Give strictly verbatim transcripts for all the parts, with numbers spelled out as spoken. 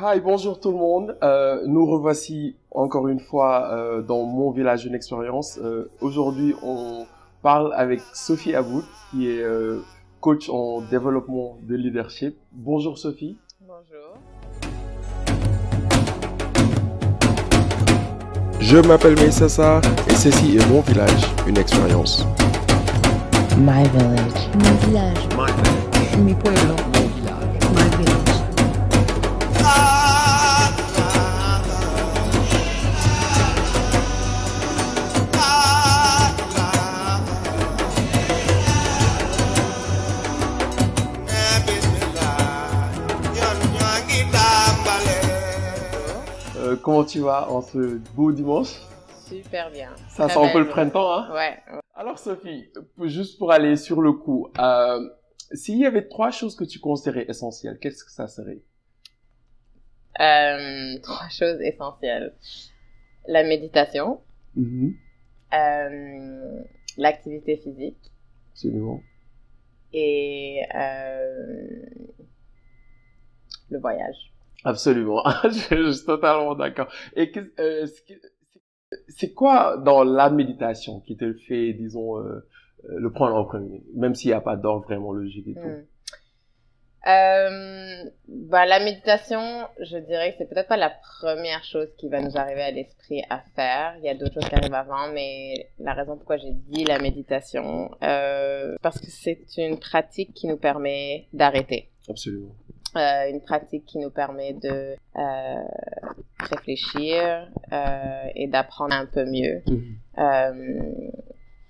Hi, bonjour tout le monde. Euh, nous revoici encore une fois euh, dans Mon Village, une expérience. Euh, Aujourd'hui, on parle avec Sophie Abboud, qui est euh, coach en développement de leadership. Bonjour Sophie. Bonjour. Je m'appelle Messaâs et ceci est Mon Village, une expérience. My village. Mon village. My village. Mi pueblo. Mon village. My village. Euh, comment tu vas en ce beau dimanche? Super bien. Ça sent un peu le printemps, hein? Ouais, ouais. Alors Sophie, juste pour aller sur le coup, euh, s'il y avait trois choses que tu considérais essentielles, qu'est-ce que ça serait? Euh, trois choses essentielles. La méditation, mm-hmm. euh, l'activité physique. Absolument. Et euh, le voyage. Absolument, je suis totalement d'accord. Et euh, c'est quoi dans la méditation qui te fait, disons, euh, le prendre en premier, même s'il n'y a pas d'ordre vraiment logique et tout? Mm. Euh, bah, la méditation, je dirais que c'est peut-être pas la première chose qui va nous arriver à l'esprit à faire. Il y a d'autres choses qui arrivent avant, mais la raison pourquoi j'ai dit la méditation, euh, parce que c'est une pratique qui nous permet d'arrêter. Absolument. Euh, une pratique qui nous permet de euh, réfléchir euh, et d'apprendre un peu mieux. Mm-hmm. euh,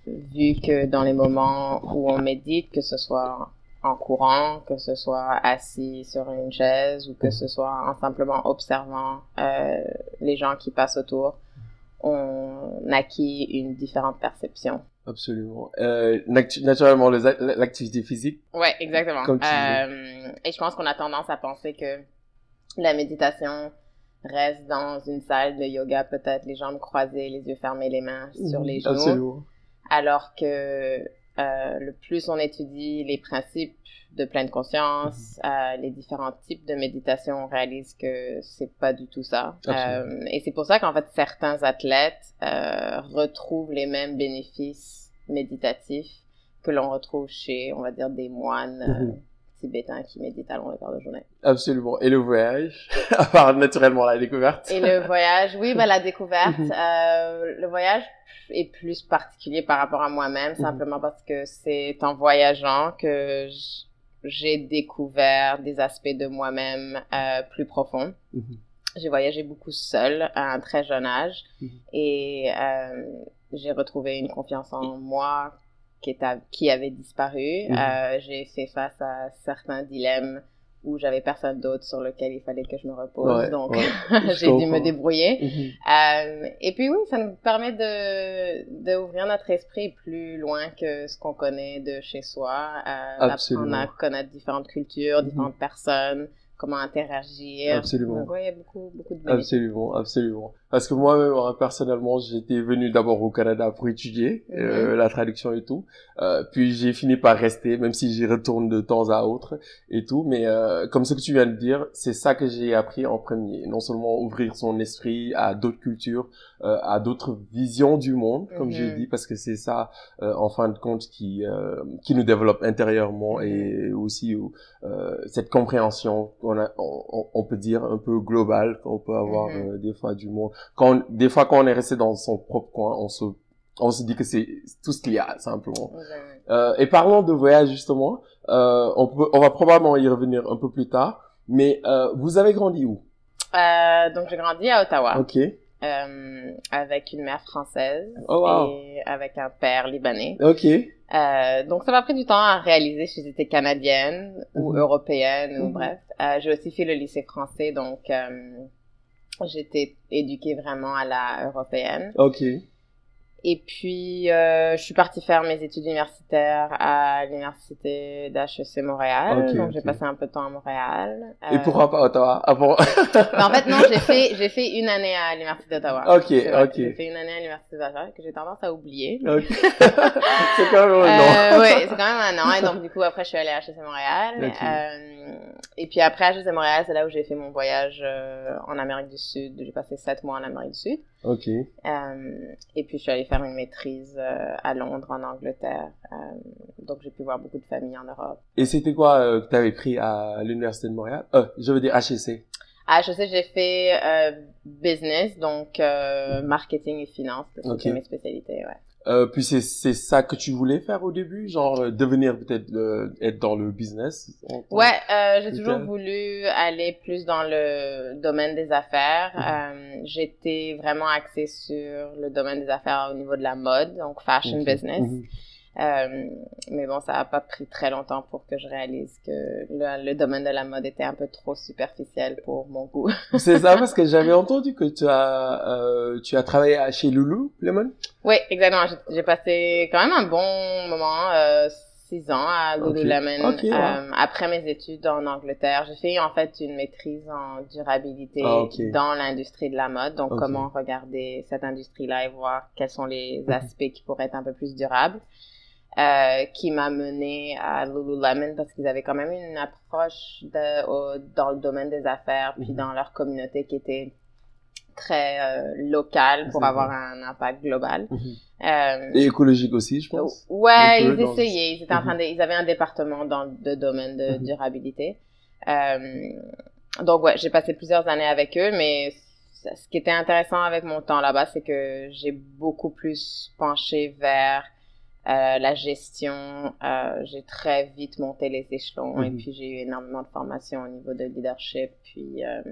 vu que dans les moments où on médite, que ce soit en courant, que ce soit assis sur une chaise ou que ce soit en simplement observant euh, les gens qui passent autour, on acquiert une différente perception. Absolument. Euh, natu naturellement, l'activité physique. Ouais, exactement. Euh, et je pense qu'on a tendance à penser que la méditation reste dans une salle de yoga, peut-être les jambes croisées, les yeux fermés, les mains sur les genoux. Absolument. Alors que Euh, le plus on étudie les principes de pleine conscience, mmh. euh, les différents types de méditation, on réalise que c'est pas du tout ça. Euh, et c'est pour ça qu'en fait, certains athlètes euh, retrouvent les mêmes bénéfices méditatifs que l'on retrouve chez, on va dire, des moines mmh. euh, tibétains qui méditent à longues heures de journée. Absolument. Et le voyage, à part naturellement la découverte. Et le voyage, oui, bah, la découverte. euh, le voyage est plus particulier par rapport à moi-même, simplement parce que c'est en voyageant que j'ai découvert des aspects de moi-même euh, plus profonds. J'ai voyagé beaucoup seule à un très jeune âge et euh, j'ai retrouvé une confiance en moi qui, était, qui avait disparu. Euh, j'ai fait face à certains dilemmes où j'avais personne d'autre sur lequel il fallait que je me repose, ouais, donc ouais, j'ai dû me débrouiller. Mm-hmm. euh, et puis oui, ça nous permet de d'ouvrir notre esprit plus loin que ce qu'on connaît de chez soi, euh, d'apprendre à connaître différentes cultures, différentes mm-hmm. personnes, comment interagir. Absolument. Donc, ouais, il y a beaucoup, beaucoup de bénéfices. Absolument, absolument. Parce que moi, personnellement, j'étais venu d'abord au Canada pour étudier mm-hmm. euh, la traduction et tout. Euh, puis j'ai fini par rester, même si j'y retourne de temps à autre et tout. Mais euh, comme ce que tu viens de dire, c'est ça que j'ai appris en premier. Non seulement ouvrir son esprit à d'autres cultures, euh, à d'autres visions du monde, comme mm-hmm. j'ai dit, parce que c'est ça, euh, en fin de compte, qui euh, qui nous développe intérieurement et aussi euh, cette compréhension. On, a, on, on peut dire un peu global qu'on peut avoir mm-hmm. euh, des fois du monde. Quand, des fois, quand on est resté dans son propre coin, on se, on se dit que c'est tout ce qu'il y a, simplement. Mm-hmm. Euh, et parlons de voyage, justement. Euh, on peut, on va probablement y revenir un peu plus tard. Mais euh, vous avez grandi où? Euh, donc, j'ai grandi à Ottawa. OK. Euh, avec une mère française oh, wow. et avec un père libanais. Ok. Euh, donc ça m'a pris du temps à réaliser si j'étais canadienne mmh. ou européenne mmh. ou bref. Euh, j'ai aussi fait le lycée français, donc euh, j'étais éduquée vraiment à la européenne. Ok. Et puis euh, je suis partie faire mes études universitaires à l'université d'H E C Montréal, okay, donc okay. j'ai passé un peu de temps à Montréal. Euh... Et pourquoi pas Ottawa? Ah bon. En fait non, j'ai fait j'ai fait une année à l'université d'Ottawa. Ok ok. J'ai fait une année à l'université d'Ottawa que j'ai tendance à oublier. Okay. C'est quand même un an. Euh, oui, c'est quand même un an et donc du coup après je suis allée à H E C Montréal. Okay. Euh, et puis après, H E C Montréal, c'est là où j'ai fait mon voyage euh, en Amérique du Sud. J'ai passé sept mois en Amérique du Sud. OK. Euh, et puis, je suis allée faire une maîtrise euh, à Londres, en Angleterre. Euh, donc, j'ai pu voir beaucoup de familles en Europe. Et c'était quoi euh, que tu avais pris à l'Université de Montréal? Euh, je veux dire H E C. À H E C, j'ai fait euh, business, donc euh, marketing et finance. C'était okay. mes spécialités, ouais. Euh, puis c'est, c'est ça que tu voulais faire au début, genre euh, devenir peut-être euh, être dans le business. Ouais, euh, j'ai toujours voulu aller plus dans le domaine des affaires. Mm-hmm. Euh, j'étais vraiment axée sur le domaine des affaires au niveau de la mode, donc fashion okay. business. Mm-hmm. Euh, mais bon, ça n'a pas pris très longtemps pour que je réalise que le, le domaine de la mode était un peu trop superficiel pour mon goût. C'est ça, parce que j'avais entendu que tu as, euh, tu as travaillé chez Lululemon? Oui, exactement. J'ai, j'ai passé quand même un bon moment, euh, six ans à Lululemon. Okay. Okay, ouais. euh, après mes études en Angleterre, j'ai fait en fait une maîtrise en durabilité ah, okay. dans l'industrie de la mode. Donc, okay. comment regarder cette industrie-là et voir quels sont les aspects qui pourraient être un peu plus durables. Euh, qui m'a menée à Lululemon parce qu'ils avaient quand même une approche de, au, dans le domaine des affaires puis mm-hmm. dans leur communauté qui était très euh, locale pour c'est avoir vrai. Un impact global. Mm-hmm. Euh, Et écologique aussi, je pense. Euh, ouais, ils essayaient. Ils, étaient mm-hmm. en train de, ils avaient un département dans le domaine de mm-hmm. durabilité. Euh, donc, ouais, j'ai passé plusieurs années avec eux, mais ce qui était intéressant avec mon temps là-bas, c'est que j'ai beaucoup plus penché vers Euh, la gestion, euh, j'ai très vite monté les échelons mmh. et puis j'ai eu énormément de formations au niveau de leadership, puis euh,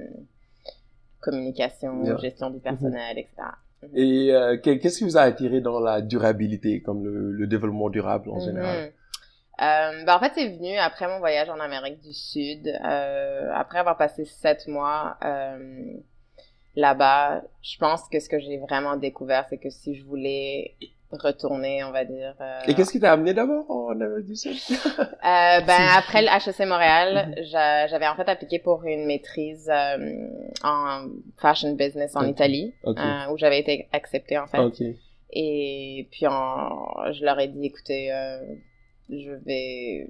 communication, yeah. gestion du personnel, mmh. et cetera. Mmh. Et euh, qu'est-ce qui vous a attiré dans la durabilité, comme le, le développement durable en mmh. général? Euh, ben en fait, c'est venu après mon voyage en Amérique du Sud. Euh, après avoir passé sept mois euh, là-bas, je pense que ce que j'ai vraiment découvert, c'est que si je voulais retourner, on va dire. Euh... Et qu'est-ce qui t'a amené d'abord en Amérique du Sud? Ben, après le H E C Montréal, j'a... j'avais en fait appliqué pour une maîtrise euh, en fashion business en okay. Italie, okay. Euh, où j'avais été acceptée, en fait. Okay. Et puis, en... je leur ai dit, écoutez, euh, je vais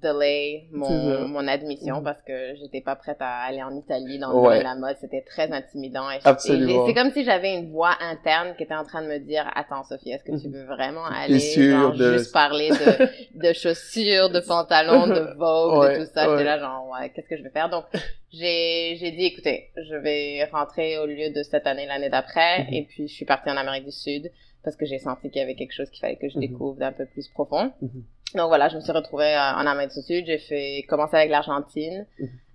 delay mon, mon admission mmh. parce que j'étais pas prête à aller en Italie dans le ouais. domaine de la mode. C'était très intimidant. Et, absolument. Et c'est comme si j'avais une voix interne qui était en train de me dire « Attends, Sophie, est-ce que tu veux vraiment aller genre, de... juste parler de, de chaussures, de pantalons, de Vogue, ouais, de tout ça? Ouais. » J'étais là genre ouais, « Qu'est-ce que je vais faire? » Donc, j'ai, j'ai dit « Écoutez, je vais rentrer au lieu de cette année, l'année d'après. Mmh. » Et puis, je suis partie en Amérique du Sud parce que j'ai senti qu'il y avait quelque chose qu'il fallait que je mmh. découvre d'un peu plus profond. Mmh. Donc voilà, je me suis retrouvée en Amérique du Sud. J'ai fait commencé avec l'Argentine.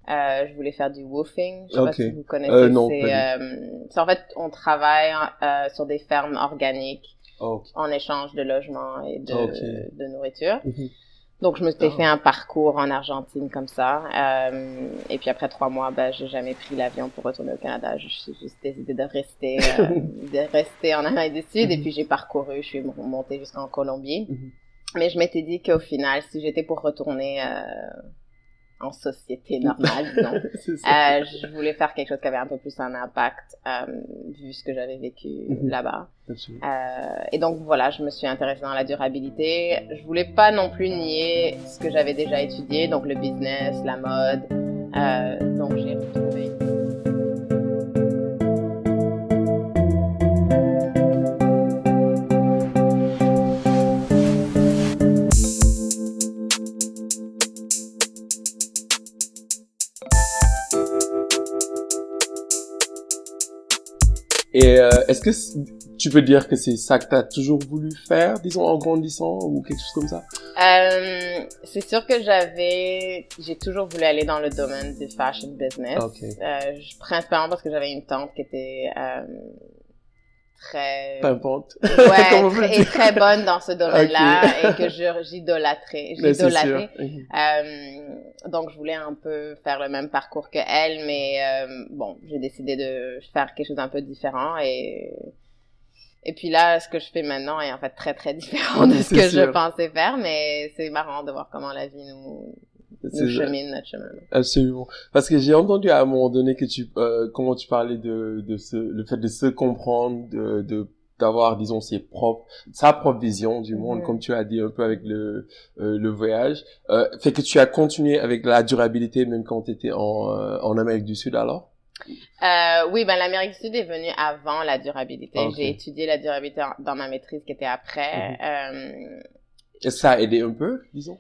Euh, je voulais faire du woofing. Je sais okay. pas si vous connaissez. Euh, non, c'est, euh, c'est en fait on travaille euh, sur des fermes organiques okay. en échange de logements et de, okay. de nourriture. Mm-hmm. Donc je me suis oh. fait un parcours en Argentine comme ça. Euh, et puis après trois mois, ben j'ai jamais pris l'avion pour retourner au Canada. Je suis juste décidée de rester, euh, de rester en Amérique du Sud. Mm-hmm. Et puis j'ai parcouru. Je suis montée jusqu'en Colombie. Mm-hmm. Mais je m'étais dit qu'au final, si j'étais pour retourner euh, en société normale, disons, euh, je voulais faire quelque chose qui avait un peu plus un impact, euh, vu ce que j'avais vécu mm-hmm. là-bas. Euh, et donc voilà, je me suis intéressée dans la durabilité. Je voulais pas non plus nier ce que j'avais déjà étudié, donc le business, la mode. Euh, donc j'ai retrouvé. Et euh, est-ce que tu peux dire que c'est ça que tu as toujours voulu faire, disons, en grandissant ou quelque chose comme ça? Euh, c'est sûr que j'avais... J'ai toujours voulu aller dans le domaine du fashion business. Okay. Euh, je, principalement parce que j'avais une tante qui était euh, très... Pimpante. Ouais, très, et très bonne dans ce domaine-là okay. et que je, j'idolâtrais. J'idolâtrais. Euh, donc, je voulais un peu faire le même parcours qu'elle, mais euh, bon, j'ai décidé de faire quelque chose d'un peu différent. Et, et puis là, ce que je fais maintenant est en fait très, très différent de ce que je pensais faire, mais c'est marrant de voir comment la vie nous... Nous chemine notre chemin. Absolument. Parce que j'ai entendu à un moment donné que tu, euh, comment tu parlais de, de ce, le fait de se comprendre, de, de d'avoir, disons, ses propres, sa propre vision du monde, mmh. comme tu as dit un peu avec le euh, le voyage. Euh, fait que tu as continué avec la durabilité même quand tu étais en, euh, en Amérique du Sud alors? Euh, oui, ben l'Amérique du Sud est venue avant la durabilité. Okay. J'ai étudié la durabilité dans ma maîtrise qui était après. Mmh. Euh... Et ça a aidé un peu, disons?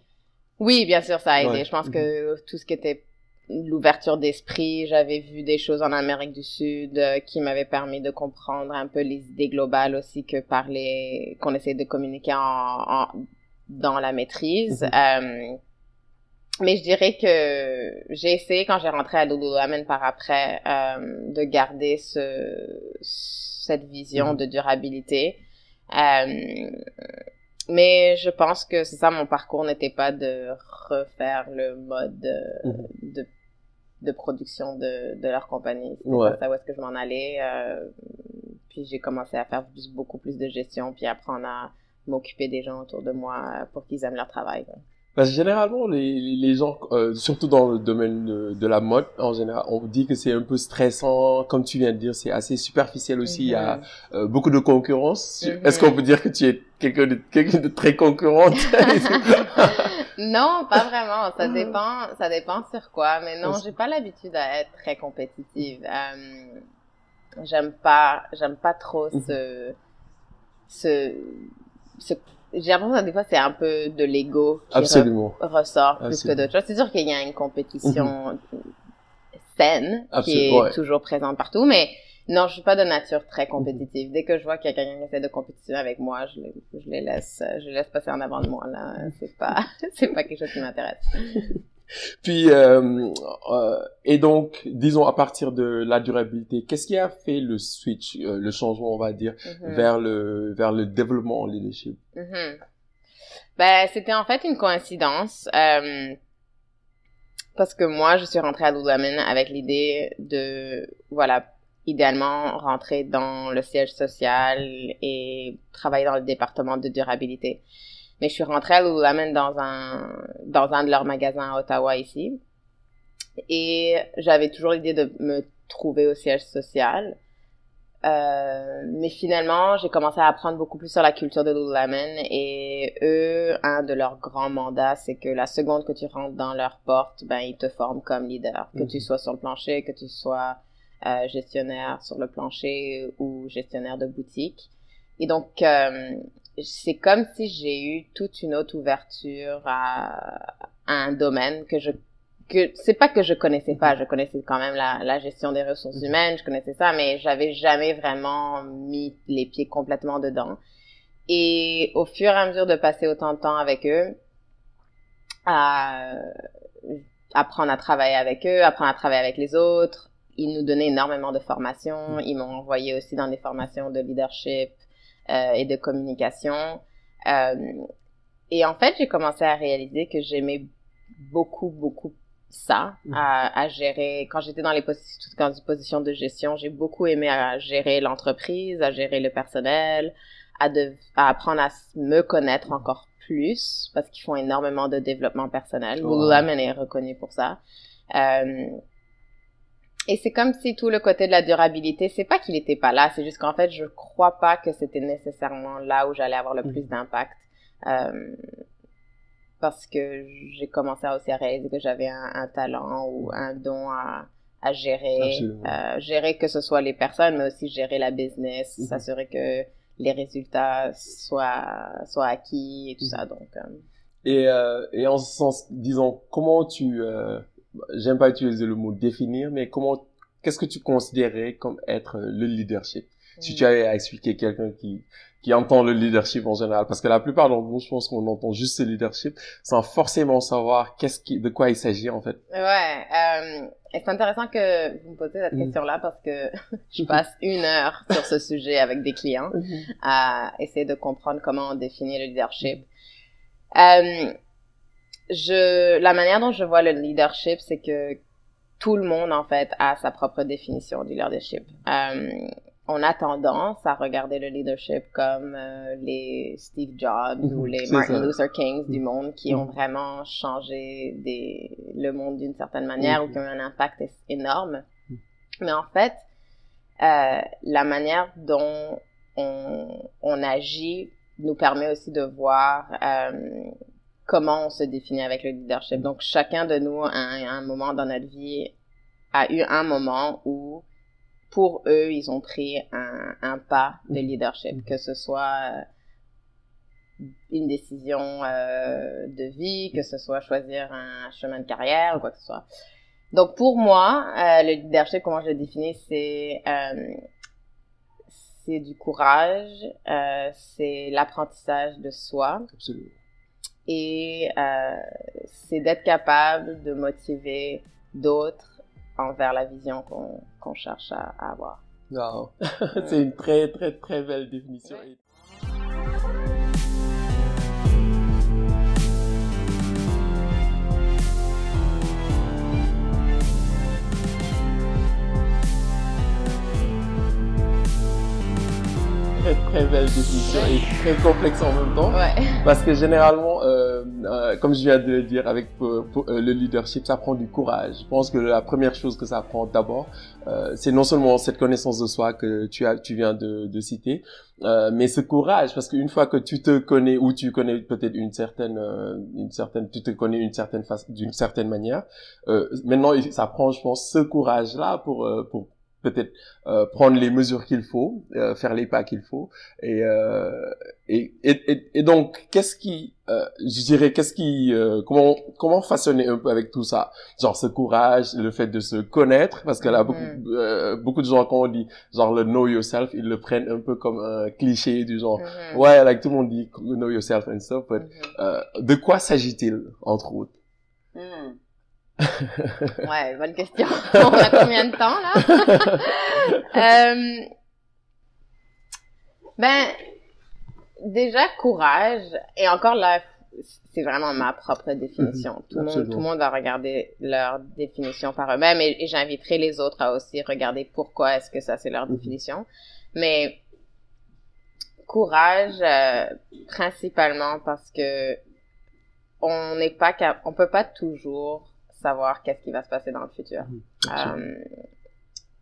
Oui, bien sûr, ça a aidé. Ouais. Je pense que mmh. tout ce qui était l'ouverture d'esprit, j'avais vu des choses en Amérique du Sud euh, qui m'avaient permis de comprendre un peu les idées globales aussi que parler, qu'on essayait de communiquer en, en dans la maîtrise. Mm-hmm. euh, mais je dirais que j'ai essayé quand j'ai rentré à Lululemon par après euh, de garder ce cette vision mm-hmm. de durabilité. Euh, Mais je pense que c'est ça, mon parcours n'était pas de refaire le mode de, mmh. de, de production de, de leur compagnie. C'était ouais. pas ça où est-ce que je m'en allais. Euh, puis j'ai commencé à faire plus, beaucoup plus de gestion, puis apprendre à m'occuper des gens autour de moi pour qu'ils aiment leur travail. Quoi. Parce que généralement, les, les gens, euh, surtout dans le domaine de, de la mode, en général, on dit que c'est un peu stressant, comme tu viens de dire, c'est assez superficiel aussi, mm-hmm. il y a euh, beaucoup de concurrence. Mm-hmm. Est-ce qu'on peut dire que tu es quelqu'un de, quelqu'un de très concurrente? Non, pas vraiment, ça dépend, ça dépend sur quoi, mais non, j'ai pas l'habitude à être très compétitive. Euh, j'aime pas, j'aime pas trop ce, ce, ce, j'ai l'impression que des fois, c'est un peu de l'ego qui re- ressort plus Absolument. Que d'autres choses. C'est sûr qu'il y a une compétition saine Absolument. Qui est ouais. toujours présente partout, mais non, je suis pas de nature très compétitive. Dès que je vois qu'il y a quelqu'un qui essaie de compétitionner avec moi, je les, je les laisse, je les laisse passer en avant de moi, là. C'est pas, c'est pas quelque chose qui m'intéresse. Puis, euh, euh, et donc, disons, à partir de la durabilité, qu'est-ce qui a fait le switch, euh, le changement, on va dire, mm-hmm. vers le, vers le développement en leadership? Mm-hmm. Ben, c'était en fait une coïncidence, euh, parce que moi, je suis rentrée à Lululemon avec l'idée de, voilà, idéalement, rentrer dans le siège social et travailler dans le département de durabilité. Mais je suis rentrée à Lululemon dans un, dans un de leurs magasins à Ottawa ici. Et j'avais toujours l'idée de me trouver au siège social. Euh, mais finalement, j'ai commencé à apprendre beaucoup plus sur la culture de Lululemon. Et eux, un de leurs grands mandats, c'est que la seconde que tu rentres dans leur porte, ben, ils te forment comme leader. Que mm-hmm. tu sois sur le plancher, que tu sois euh, gestionnaire sur le plancher ou gestionnaire de boutique. Et donc, euh, c'est comme si j'ai eu toute une autre ouverture à, à un domaine que je, que, c'est pas que je connaissais pas, je connaissais quand même la, la gestion des ressources humaines, je connaissais ça, mais j'avais jamais vraiment mis les pieds complètement dedans. Et au fur et à mesure de passer autant de temps avec eux, à, apprendre à travailler avec eux, apprendre à travailler avec les autres, ils nous donnaient énormément de formations, ils m'ont envoyé aussi dans des formations de leadership, Euh, et de communication. Euh, et en fait, j'ai commencé à réaliser que j'aimais beaucoup, beaucoup ça, mmh. à, à gérer. Quand j'étais dans les posi- dans les positions de gestion, j'ai beaucoup aimé à gérer l'entreprise, à gérer le personnel, à, de, à apprendre à me connaître encore plus, parce qu'ils font énormément de développement personnel. Oh. Lululemon est reconnu pour ça. Euh, Et c'est comme si tout le côté de la durabilité, c'est pas qu'il était pas là, c'est juste qu'en fait, je crois pas que c'était nécessairement là où j'allais avoir le plus d'impact. Euh, parce que j'ai commencé aussi à réaliser que j'avais un, un talent ou un don à, à gérer, euh, gérer que ce soit les personnes, mais aussi gérer la business, mm-hmm. s'assurer que les résultats soient, soient acquis et tout ça, donc. Euh... Et, euh, et en ce sens, disons, comment tu, euh... j'aime pas utiliser le mot définir, mais comment, qu'est-ce que tu considérais comme être le leadership? Mmh. Si tu avais à expliquer quelqu'un qui, qui entend le leadership en général, parce que la plupart d'entre nous, je pense qu'on entend juste le leadership sans forcément savoir qu'est-ce qui, de quoi il s'agit, en fait. Ouais, euh, c'est intéressant que vous me posiez cette mmh. question-là parce que je passe une heure sur ce sujet avec des clients mmh. à essayer de comprendre comment on définit le leadership. Euh, Je, la manière dont je vois le leadership, c'est que tout le monde, en fait, a sa propre définition du leadership. Euh, on a tendance à regarder le leadership comme euh, les Steve Jobs mmh, ou les Martin ça. Luther King du monde qui mmh. ont vraiment changé des, le monde d'une certaine manière mmh. ou qui ont eu un impact énorme. Mmh. Mais en fait, euh, la manière dont on, on agit nous permet aussi de voir euh, comment on se définit avec le leadership. Donc, chacun de nous, à un, à un moment dans notre vie, a eu un moment où, pour eux, ils ont pris un, un pas de leadership, que ce soit une décision euh, de vie, que ce soit choisir un chemin de carrière ou quoi que ce soit. Donc, pour moi, euh, le leadership, comment je le définis, c'est... Euh, c'est du courage, euh, c'est l'apprentissage de soi. Absolument. Et euh, c'est d'être capable de motiver d'autres envers la vision qu'on, qu'on cherche à, à avoir. Wow! C'est une très, très, très belle définition. Ouais. Très belle définition et très complexe en même temps, ouais. Parce que généralement, euh, euh, comme je viens de le dire, avec euh, pour, euh, le leadership, ça prend du courage. Je pense que la première chose que ça prend d'abord, euh, c'est non seulement cette connaissance de soi que tu as, tu viens de, de citer, euh, mais ce courage, parce qu'une fois que tu te connais ou tu connais peut-être une certaine, euh, une certaine, tu te connais une certaine fa- d'une certaine manière. Euh, maintenant, ça prend, je pense, ce courage-là pour euh, pour peut-être euh, prendre les mesures qu'il faut, euh, faire les pas qu'il faut, et euh, et, et et donc qu'est-ce qui, euh, je dirais qu'est-ce qui, euh, comment comment façonner un peu avec tout ça, genre ce courage, le fait de se connaître, parce que là beaucoup mm. euh, beaucoup de gens quand on dit genre le know yourself, ils le prennent un peu comme un cliché du genre mm-hmm. ouais, like, tout le monde dit know yourself and stuff, but, mm-hmm. euh, de quoi s'agit-il entre autres? Mm. Ouais, bonne question. On a combien de temps, là? euh, ben, déjà, courage. Et encore là, c'est vraiment ma propre définition. Tout le monde, tout le monde va regarder leur définition par eux-mêmes et, et j'inviterai les autres à aussi regarder pourquoi est-ce que ça, c'est leur définition. Mais courage, euh, principalement parce que on n'est pas cap- on peut pas toujours savoir qu'est-ce qui va se passer dans le futur. Mmh, euh,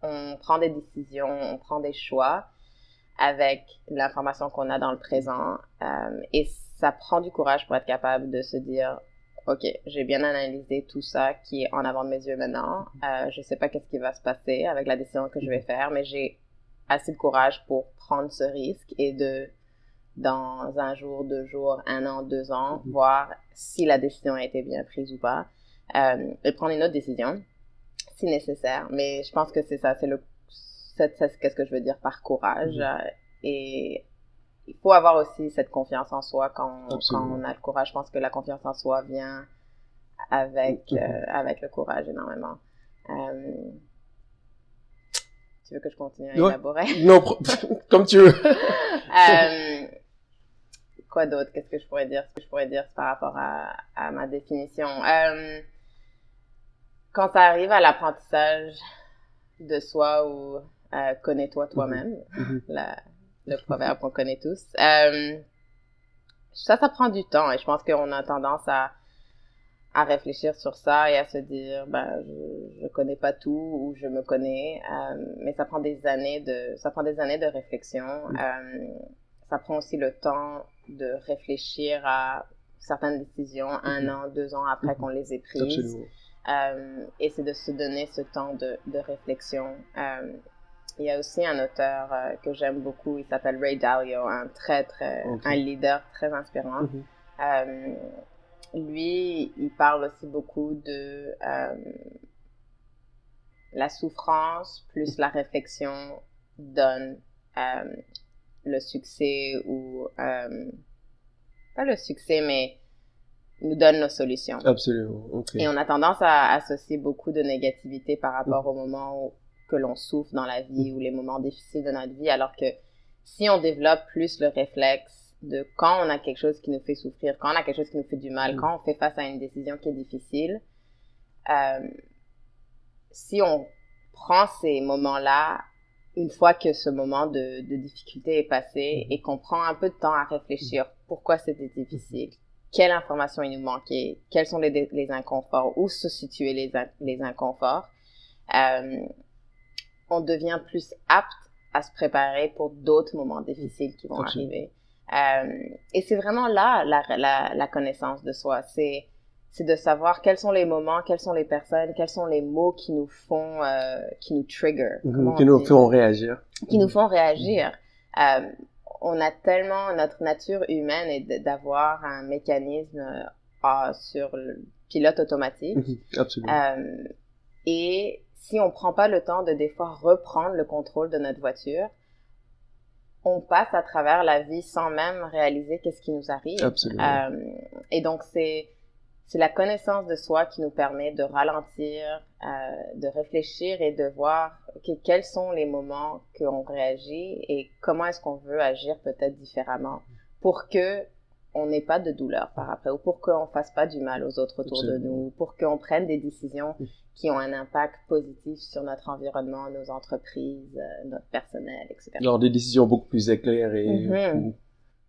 on prend des décisions, on prend des choix avec l'information qu'on a dans le présent, euh, et ça prend du courage pour être capable de se dire « Ok, j'ai bien analysé tout ça qui est en avant de mes yeux maintenant, euh, je sais pas qu'est-ce qui va se passer avec la décision que je vais faire, mais j'ai assez de courage pour prendre ce risque et de, dans un jour, deux jours, un an, deux ans, mmh. voir si la décision a été bien prise ou pas. » Euh, et prendre une autre décision si nécessaire, mais je pense que c'est ça, c'est le c'est, c'est, qu'est-ce que je veux dire par courage. Mm-hmm. Et il faut avoir aussi cette confiance en soi quand, quand on a le courage. Je pense que la confiance en soi vient avec, mm-hmm. euh, avec le courage énormément. Euh, tu veux que je continue à élaborer? Non, non, comme tu veux. euh, Quoi d'autre? Qu'est-ce que je pourrais dire? Ce que je pourrais dire par rapport à, à ma définition. Euh, quand ça arrive à l'apprentissage de soi ou euh, connais-toi toi-même, mm-hmm. la, le proverbe qu'on connaît tous, euh, ça, ça prend du temps et je pense qu'on a tendance à, à réfléchir sur ça et à se dire, ben, je, je connais pas tout ou je me connais, euh, mais ça prend des années de, ça prend des années de réflexion. Mm-hmm. Euh, ça prend aussi le temps de réfléchir à certaines décisions mm-hmm. un an, deux ans après mm-hmm. qu'on les ait prises. Absolument. Euh, et c'est de se donner ce temps de, de réflexion. Euh, il y a aussi un auteur euh, que j'aime beaucoup, il s'appelle Ray Dalio, un très, très, okay. un leader très inspirant. Mm-hmm. Euh, lui, il parle aussi beaucoup de euh, la souffrance plus la réflexion donne euh, le succès ou, euh, pas le succès, mais nous donne nos solutions. Absolument, ok. Et on a tendance à associer beaucoup de négativité par rapport mmh. aux moments où, que l'on souffre dans la vie mmh. ou les moments difficiles de notre vie, alors que si on développe plus le réflexe de quand on a quelque chose qui nous fait souffrir, quand on a quelque chose qui nous fait du mal, mmh. quand on fait face à une décision qui est difficile, euh, si on prend ces moments-là une fois que ce moment de, de difficulté est passé et qu'on prend un peu de temps à réfléchir pourquoi c'était difficile, quelle information il nous manquait, quels sont les, les inconforts, où se situaient les, les inconforts, euh, on devient plus apte à se préparer pour d'autres moments difficiles qui vont okay. arriver. Euh, et c'est vraiment là la, la, la connaissance de soi. C'est, c'est de savoir quels sont les moments, quelles sont les personnes, quels sont les mots qui nous font, euh, qui nous trigger. Mm-hmm. Qui nous dit? font réagir. Qui mm-hmm. nous font réagir. Mm-hmm. Euh, on a tellement, notre nature humaine est d'avoir un mécanisme euh, sur le pilote automatique. Mm-hmm. Absolument. Euh, et si on ne prend pas le temps de des fois reprendre le contrôle de notre voiture, on passe à travers la vie sans même réaliser qu'est-ce qui nous arrive. Absolument. Euh, et donc, c'est, c'est la connaissance de soi qui nous permet de ralentir, euh, de réfléchir et de voir okay, quels sont les moments qu'on réagit et comment est-ce qu'on veut agir peut-être différemment pour qu'on n'ait pas de douleur par après ou pour qu'on ne fasse pas du mal aux autres autour Absolument. De nous, pour qu'on prenne des décisions qui ont un impact positif sur notre environnement, nos entreprises, notre personnel, et cetera. Alors, des décisions beaucoup plus éclairées, mm-hmm.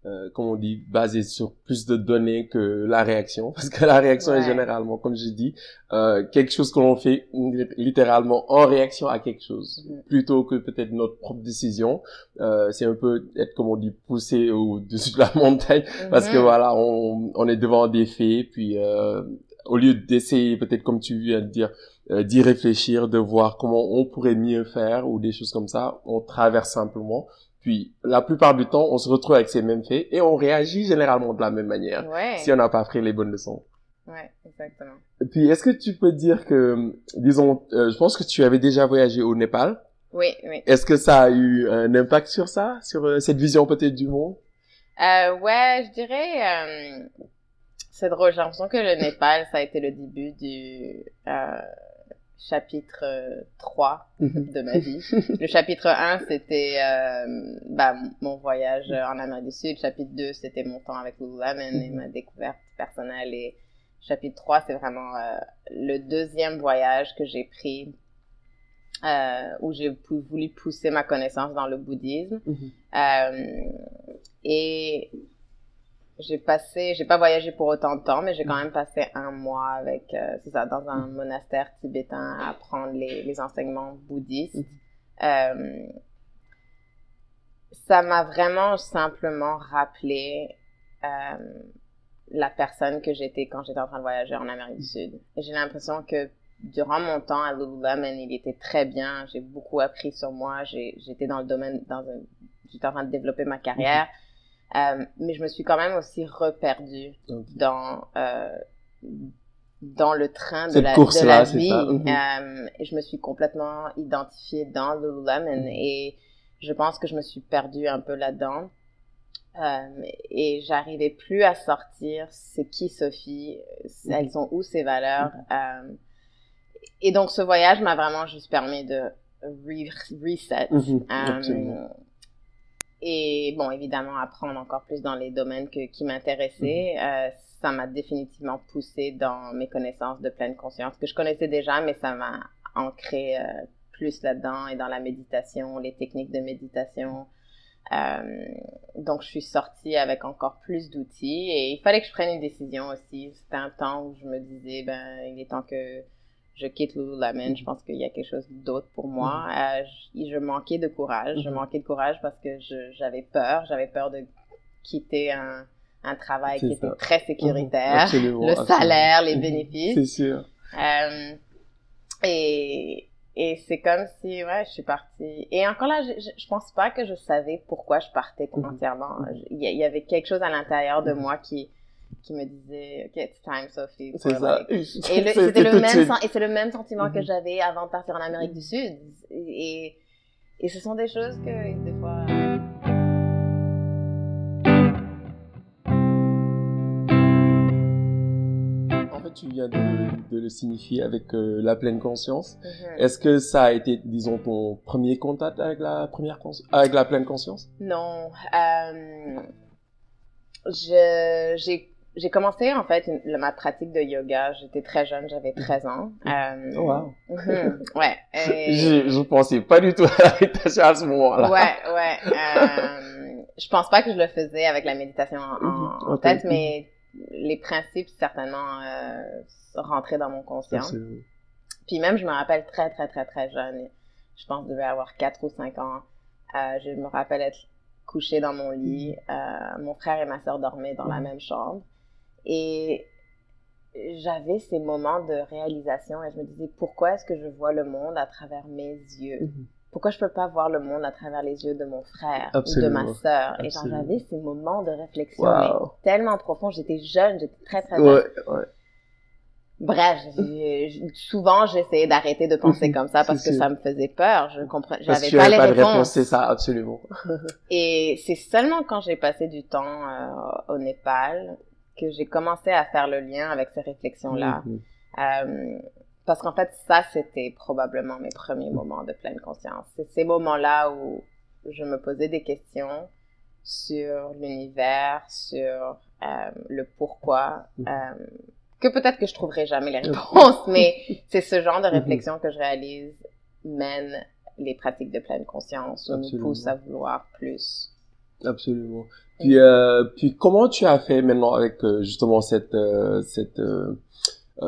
euh, comme on dit, basées sur plus de données que la réaction, parce que la réaction ouais. est généralement, comme j'ai dit, euh, quelque chose que l'on fait littéralement en réaction à quelque chose, mm-hmm. plutôt que peut-être notre propre décision. Euh, c'est un peu être, comme on dit, poussé au-dessus de la montagne, mm-hmm. parce que voilà, on, on est devant des faits, puis euh, au lieu d'essayer, peut-être comme tu viens de dire, d'y réfléchir, de voir comment on pourrait mieux faire ou des choses comme ça. On traverse simplement. Puis, la plupart du temps, on se retrouve avec ces mêmes faits et on réagit généralement de la même manière ouais. si on n'a pas pris les bonnes leçons. Ouais, exactement. Et puis, est-ce que tu peux dire que, disons, euh, je pense que tu avais déjà voyagé au Népal. Oui, oui. Est-ce que ça a eu un impact sur ça, sur euh, cette vision peut-être du monde? Euh, ouais, je dirais... Euh, c'est drôle, j'ai l'impression que le Népal, ça a été le début du... Euh... chapitre trois de ma vie. Le chapitre un, c'était euh, bah, mon voyage en Amérique du Sud. Chapitre deux, c'était mon temps avec Lululemon et ma découverte personnelle. Et chapitre trois, c'est vraiment euh, le deuxième voyage que j'ai pris euh, où j'ai pou- voulu pousser ma connaissance dans le bouddhisme. Mm-hmm. Euh, et... J'ai passé, j'ai pas voyagé pour autant de temps, mais j'ai quand même passé un mois avec, euh, c'est ça, dans un monastère tibétain à apprendre les, les enseignements bouddhistes. Euh, ça m'a vraiment simplement rappelé euh, la personne que j'étais quand j'étais en train de voyager en Amérique du Sud. Et j'ai l'impression que durant mon temps à Lululemon, il était très bien, j'ai beaucoup appris sur moi, j'ai, j'étais dans le domaine, dans un, j'étais en train de développer ma carrière. Euh, mais je me suis quand même aussi reperdue okay. dans, euh, dans le train de Cette la, course de là, la vie. Euh, je me suis complètement identifiée dans Lululemon mm-hmm. et je pense que je me suis perdue un peu là-dedans. Euh, et j'arrivais plus à sortir c'est qui Sophie, mm-hmm. elles sont où ces valeurs. Mm-hmm. Euh, et donc ce voyage m'a vraiment juste permis de re- reset. Mm-hmm. Euh, Et bon, évidemment, apprendre encore plus dans les domaines que, qui m'intéressaient, mm-hmm. euh, ça m'a définitivement poussée dans mes connaissances de pleine conscience, que je connaissais déjà, mais ça m'a ancrée euh, plus là-dedans et dans la méditation, les techniques de méditation. Euh, donc, je suis sortie avec encore plus d'outils et il fallait que je prenne une décision aussi. C'était un temps où je me disais, ben, il est temps que... je quitte Lululemon, je pense qu'il y a quelque chose d'autre pour moi. Euh, je, je manquais de courage, je manquais de courage parce que je, j'avais peur, j'avais peur de quitter un, un travail c'est qui ça. Était très sécuritaire, absolument, le absolument. Salaire, les bénéfices. C'est sûr. Euh, et, et c'est comme si, ouais, je suis partie. Et encore là, je, je pense pas que je savais pourquoi je partais entièrement. Il y, y avait quelque chose à l'intérieur de moi qui... qui me disait okay, it's time Sophie c'est ça. Et, le, c'était c'était le même sen- et c'est le même sentiment mm-hmm. que j'avais avant de partir en Amérique du Sud et, et ce sont des choses que des fois en fait tu viens de, de le signifier avec euh, la pleine conscience mm-hmm. Est-ce que ça a été disons ton premier contact avec la, première cons- avec la pleine conscience? Non euh, je, j'ai J'ai commencé, en fait, une, ma pratique de yoga. J'étais très jeune, j'avais treize ans. Euh, wow! Ouais. Et... Je, je pensais pas du tout à la méditation à ce moment-là. Ouais, ouais. Euh, je pense pas que je le faisais avec la méditation en, en okay. tête, mais les principes, certainement, euh, rentraient dans mon conscient. Absolument. Puis même, je me rappelle très, très, très, très jeune. Je pense que je devais avoir quatre ou cinq ans. Euh, je me rappelle être couchée dans mon lit. Euh, mon frère et ma sœur dormaient dans la même chambre. Et j'avais ces moments de réalisation et je me disais, pourquoi est-ce que je vois le monde à travers mes yeux? Mm-hmm. Pourquoi je ne peux pas voir le monde à travers les yeux de mon frère Absolument. Ou de ma sœur? Et genre, j'avais ces moments de réflexion wow. tellement profonds. J'étais jeune, j'étais très, très jeune. Ouais, ouais. Bref, j'ai, j'ai, souvent, j'essayais d'arrêter de penser comme ça parce c'est que sûr. Ça me faisait peur. Je comprenais, j'avais pas les pas réponses. Réponse, c'est ça, absolument. Et c'est seulement quand j'ai passé du temps euh, au Népal que j'ai commencé à faire le lien avec ces réflexions-là. Mm-hmm. Euh, parce qu'en fait, ça, c'était probablement mes premiers moments de pleine conscience. C'est ces moments-là où je me posais des questions sur l'univers, sur euh, le pourquoi, mm-hmm. euh, que peut-être que je trouverai jamais les réponses, mais c'est ce genre de réflexion que je réalise mène les pratiques de pleine conscience, on nous pousse à vouloir plus. Absolument. Puis, euh, puis comment tu as fait maintenant avec euh, justement cette, euh, cette, euh,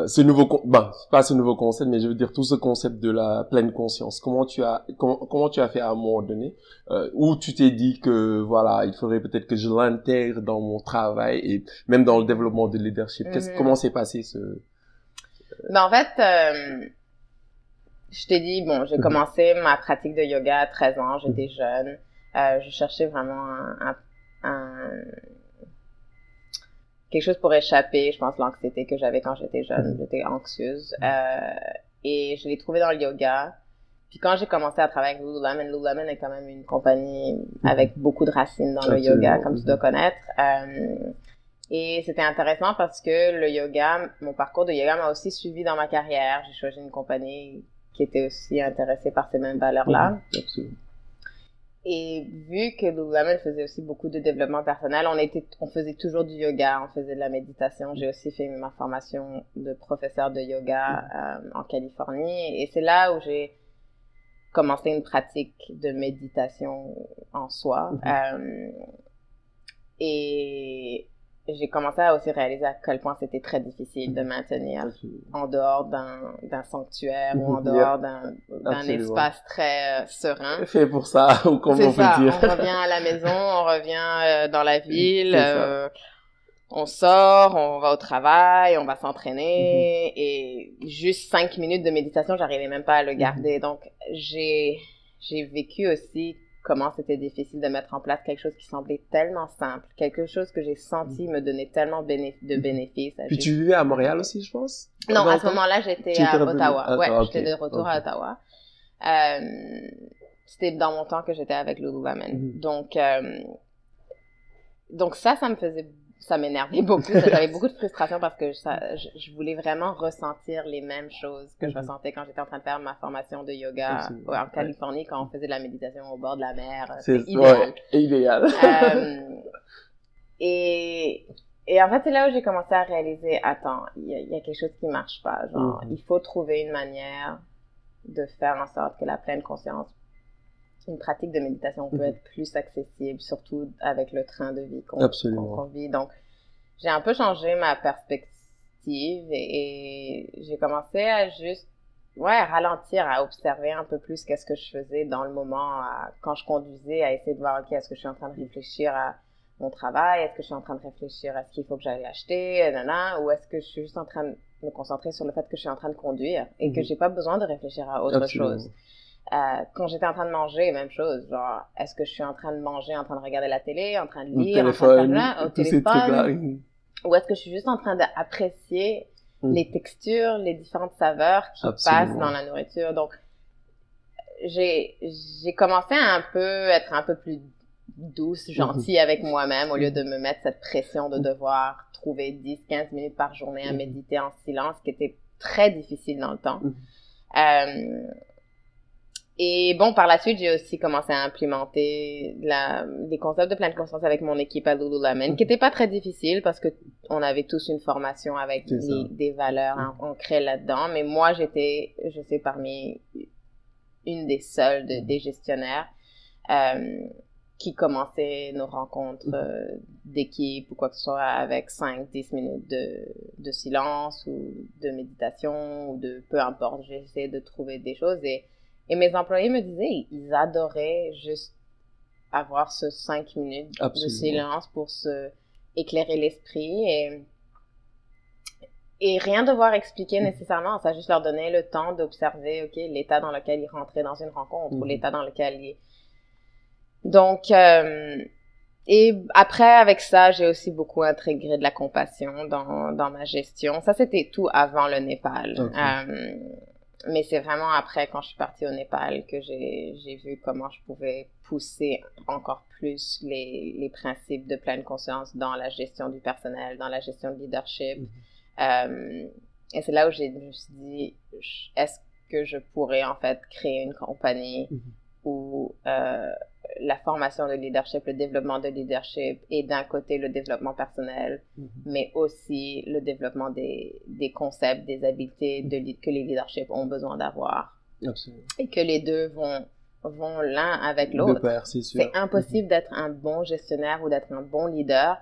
ce nouveau, con- ben pas ce nouveau concept, mais je veux dire tout ce concept de la pleine conscience. Comment tu as, comment, comment tu as fait à un moment donné euh, où tu t'es dit que voilà, il faudrait peut-être que je l'intègre dans mon travail et même dans le développement de leadership. Qu'est-ce, mm-hmm. Comment s'est passé ce Ben en fait, euh, je t'ai dit bon, j'ai commencé ma pratique de yoga à treize ans, j'étais jeune, euh, je cherchais vraiment un, un, un quelque chose pour échapper, je pense, l'anxiété que j'avais quand j'étais jeune. J'étais anxieuse. Euh, et je l'ai trouvée dans le yoga. Puis quand j'ai commencé à travailler avec Lululemon, Lululemon est quand même une compagnie avec beaucoup de racines dans Absolument. Le yoga, comme tu dois connaître. Euh, et c'était intéressant parce que le yoga, mon parcours de yoga m'a aussi suivi dans ma carrière. J'ai choisi une compagnie qui était aussi intéressée par ces mêmes valeurs-là. Absolument. Et vu que Lululemon faisait aussi beaucoup de développement personnel, on était, on faisait toujours du yoga, on faisait de la méditation. J'ai aussi fait ma formation de professeur de yoga euh, en Californie. Et c'est là où j'ai commencé une pratique de méditation en soi. Mm-hmm. Euh, et j'ai commencé à aussi réaliser à quel point c'était très difficile de maintenir en dehors d'un, d'un sanctuaire ou en dehors d'un, d'un espace très euh, serein. Fait pour ça, ou comme on peut dire. On revient à la maison, on revient euh, dans la ville, euh, on sort, on va au travail, on va s'entraîner. Mm-hmm. Et juste cinq minutes de méditation, j'arrivais même pas à le garder. Mm-hmm. Donc, j'ai, j'ai vécu aussi comment c'était difficile de mettre en place quelque chose qui semblait tellement simple, quelque chose que j'ai senti me donner tellement bénéf- de bénéfices. Puis juste... tu vivais à Montréal aussi, je pense? Non, à ce moment-là, j'étais à Ottawa. Ah, ouais, okay. J'étais de retour okay. à Ottawa. Euh, c'était dans mon temps que j'étais avec Lululemon. Mm-hmm. Donc, euh, donc ça, ça me faisait, ça m'énervait beaucoup. J'avais beaucoup de frustration parce que ça, je, je voulais vraiment ressentir les mêmes choses que je mm-hmm. ressentais quand j'étais en train de faire ma formation de yoga ouais, en Californie, ouais. quand on faisait de la méditation au bord de la mer. C'est, c'est idéal. Ouais, idéal. euh, et, et en fait, c'est là où j'ai commencé à réaliser, attends, il y, y a quelque chose qui marche pas. Genre, mm-hmm. il faut trouver une manière de faire en sorte que la pleine conscience, une pratique de méditation peut être plus accessible, surtout avec le train de vie qu'on, qu'on vit. Donc, j'ai un peu changé ma perspective et, et j'ai commencé à juste, ouais, à ralentir, à observer un peu plus qu'est-ce que je faisais dans le moment, à, quand je conduisais, à essayer de voir, ok, est-ce que je suis en train de réfléchir à mon travail, est-ce que je suis en train de réfléchir à ce qu'il faut que j'aille acheter, nanana, ou est-ce que je suis juste en train de me concentrer sur le fait que je suis en train de conduire et mm-hmm. que j'ai pas besoin de réfléchir à autre Absolument. Chose. Euh, quand j'étais en train de manger, même chose, genre, est-ce que je suis en train de manger, en train de regarder la télé, en train de lire, en train de faire au téléphone, ou est-ce que je suis juste en train d'apprécier mm. les textures, les différentes saveurs qui Absolument. Passent dans la nourriture. Donc, j'ai, j'ai commencé à un peu être un peu plus douce, gentille mm-hmm. avec moi-même, au lieu de me mettre cette pression de devoir trouver dix, quinze minutes par journée à mm-hmm. méditer en silence, qui était très difficile dans le temps. Mm-hmm. Euh, Et bon, par la suite, j'ai aussi commencé à implémenter la, les concepts de pleine conscience avec mon équipe à Lululemon, qui n'était pas très difficile parce que on avait tous une formation avec des, des valeurs ancrées là-dedans. Mais moi, j'étais, je sais, parmi une des seules de, des gestionnaires euh, qui commençait nos rencontres euh, d'équipe ou quoi que ce soit avec cinq à dix minutes de, de silence ou de méditation ou de peu importe. J'essayais de trouver des choses et Et mes employés me disaient, ils adoraient juste avoir ce cinq minutes Absolument. De silence pour se éclairer l'esprit et, et rien devoir expliquer nécessairement, ça juste leur donner le temps d'observer ok l'état dans lequel ils rentraient dans une rencontre mm-hmm. ou l'état dans lequel ils... Donc, euh, et après avec ça, j'ai aussi beaucoup intégré de la compassion dans, dans ma gestion. Ça, c'était tout avant le Népal. Okay. Euh, mais c'est vraiment après, quand je suis partie au Népal, que j'ai, j'ai vu comment je pouvais pousser encore plus les, les principes de pleine conscience dans la gestion du personnel, dans la gestion de leadership. Mm-hmm. Euh, et c'est là où j'ai, je me suis dit, est-ce que je pourrais en fait créer une compagnie mm-hmm. où euh, la formation de leadership, le développement de leadership et d'un côté le développement personnel, mm-hmm. mais aussi le développement des, des concepts, des habiletés de, que les leaderships ont besoin d'avoir. Absolument. Et que les deux vont, vont l'un avec l'autre. De pair, c'est sûr. C'est impossible mm-hmm. d'être un bon gestionnaire ou d'être un bon leader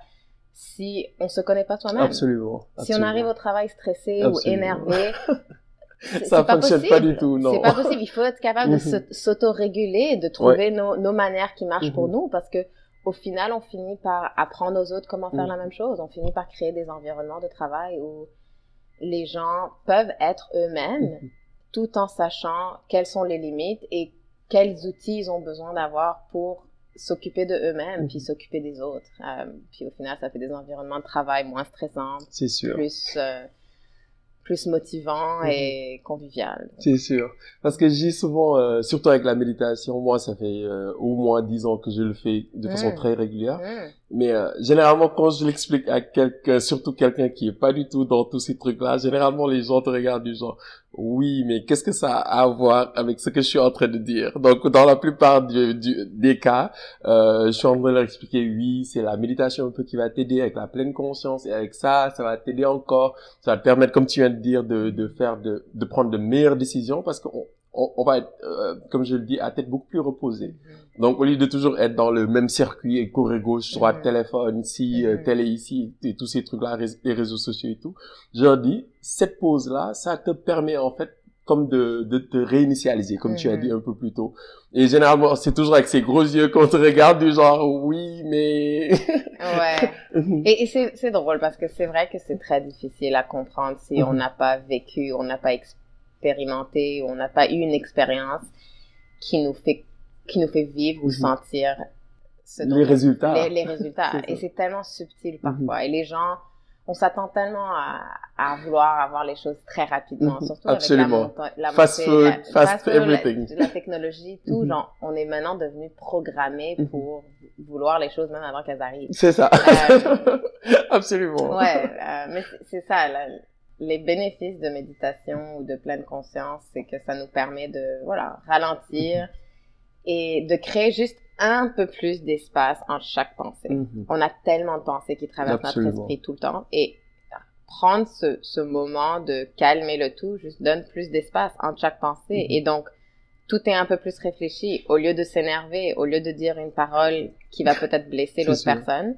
si on ne se connaît pas soi-même. Absolument. Absolument. Si on arrive au travail stressé Absolument. Ou énervé... C'est, ça ne fonctionne possible. Pas du tout, non. C'est pas possible. Il faut être capable mm-hmm. de s'auto-réguler, de trouver ouais. nos, nos manières qui marchent mm-hmm. pour nous, parce que au final, on finit par apprendre aux autres comment faire mm-hmm. la même chose. On finit par créer des environnements de travail où les gens peuvent être eux-mêmes, mm-hmm. tout en sachant quelles sont les limites et quels outils ils ont besoin d'avoir pour s'occuper de eux-mêmes, mm-hmm. puis s'occuper des autres. Euh, puis au final, ça fait des environnements de travail moins stressants, c'est sûr. plus... Euh, plus motivant et convivial. C'est sûr. Parce que j'ai souvent, euh, surtout avec la méditation, moi, ça fait euh, au moins dix ans que je le fais de façon mmh. très régulière. Mmh. Mais euh, généralement, quand je l'explique à quelqu'un, surtout quelqu'un qui est pas du tout dans tous ces trucs-là, généralement, les gens te regardent du genre, oui, mais qu'est-ce que ça a à voir avec ce que je suis en train de dire? Donc, dans la plupart du, du, des cas, euh, je suis en train de leur expliquer, oui, c'est la méditation un peu qui va t'aider avec la pleine conscience et avec ça, ça va t'aider encore. Ça va te permettre, comme tu viens de dire, de, de faire, de, de prendre de meilleures décisions parce qu'on, on, on va être, euh, comme je le dis, à tête beaucoup plus reposée. Donc, au lieu de toujours être dans le même circuit et courir gauche, droite, mmh. téléphone, ici, mmh. télé ici, et tous ces trucs-là, les réseaux sociaux et tout, je leur dis, cette pause-là, ça te permet, en fait, comme de, de te réinitialiser, comme mmh. tu as dit un peu plus tôt. Et généralement, c'est toujours avec ces gros yeux qu'on te regarde du genre, oui, mais... ouais. Et, et c'est, c'est drôle parce que c'est vrai que c'est très difficile à comprendre si mmh. on n'a pas vécu, on n'a pas expérimenté, on n'a pas eu une expérience qui nous fait qui nous fait vivre ou mmh. sentir ce les, résultats. Les, les résultats. C'est et c'est tellement subtil parfois. Mmh. Et les gens, on s'attend tellement à, à vouloir avoir les choses très rapidement, surtout Absolument. Avec la, monta- la fast montée, food, la, fast, fast everything. La, la technologie, tout. Mmh. Genre, on est maintenant devenu programmé pour vouloir les choses même avant qu'elles arrivent. C'est ça. Euh, Absolument. Ouais, euh, mais c'est, c'est ça. La, les bénéfices de méditation ou de pleine conscience, c'est que ça nous permet de, voilà, ralentir. Mmh. Et de créer juste un peu plus d'espace entre chaque pensée. Mm-hmm. On a tellement de pensées qui traversent Absolument. Notre esprit tout le temps. Et prendre ce, ce moment de calmer le tout, juste donne plus d'espace entre chaque pensée. Mm-hmm. Et donc, tout est un peu plus réfléchi. Au lieu de s'énerver, au lieu de dire une parole qui va peut-être blesser l'autre sûr. Personne,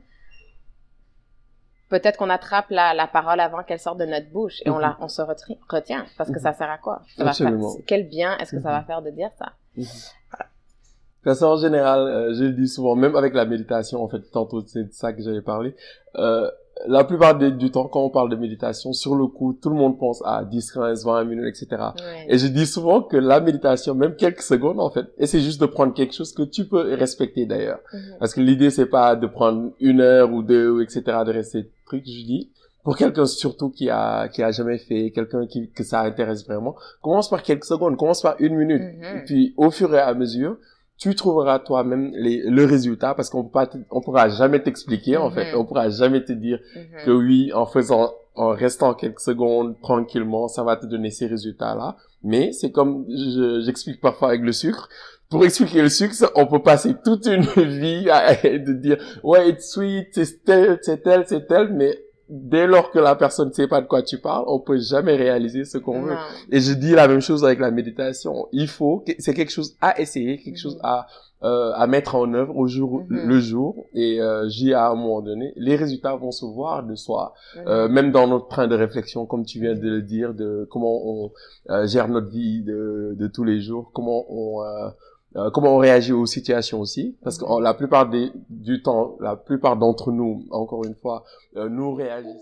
peut-être qu'on attrape la, la parole avant qu'elle sorte de notre bouche et mm-hmm. on, la, on se retri- retient. Parce que mm-hmm. ça sert à quoi? Ça va faire, quel bien est-ce que mm-hmm. ça va faire de dire ça? Mm-hmm. De toute façon, en général, euh, je le dis souvent, même avec la méditation, en fait, tantôt, c'est de ça que j'avais parlé, euh, la plupart de, du temps, quand on parle de méditation, sur le coup, tout le monde pense à dix, quinze, vingt minutes, et cetera. Ouais. Et je dis souvent que la méditation, même quelques secondes, en fait, et c'est juste de prendre quelque chose que tu peux respecter, d'ailleurs. Mm-hmm. Parce que l'idée, c'est pas de prendre une heure ou deux, et cetera, de rester truc, je dis. Pour quelqu'un surtout qui a qui a jamais fait, quelqu'un qui que ça intéresse vraiment, commence par quelques secondes, commence par une minute. Mm-hmm. Et puis, au fur et à mesure, tu trouveras toi-même les, le résultat parce qu'on peut pas, on pourra jamais t'expliquer, en mm-hmm. fait. On pourra jamais te dire mm-hmm. que oui, en faisant, en restant quelques secondes tranquillement, ça va te donner ces résultats-là. Mais c'est comme je, j'explique parfois avec le sucre. Pour expliquer le sucre, on peut passer toute une vie à, de dire, ouais, it's sweet, c'est tel, c'est tel, c'est tel, mais dès lors que la personne ne sait pas de quoi tu parles, on peut jamais réaliser ce qu'on non. veut. Et je dis la même chose avec la méditation. Il faut, c'est quelque chose à essayer, quelque mm-hmm. chose à euh, à mettre en œuvre au jour mm-hmm. le jour. Et euh, j'y ai à un moment donné, les résultats vont se voir de soi. Mm-hmm. Euh, même dans notre train de réflexion, comme tu viens de le dire, de comment on euh, gère notre vie de, de tous les jours, comment on euh, Euh, comment on réagit aux situations aussi, parce que en, la plupart des, du temps, la plupart d'entre nous, encore une fois, euh, nous réagissons.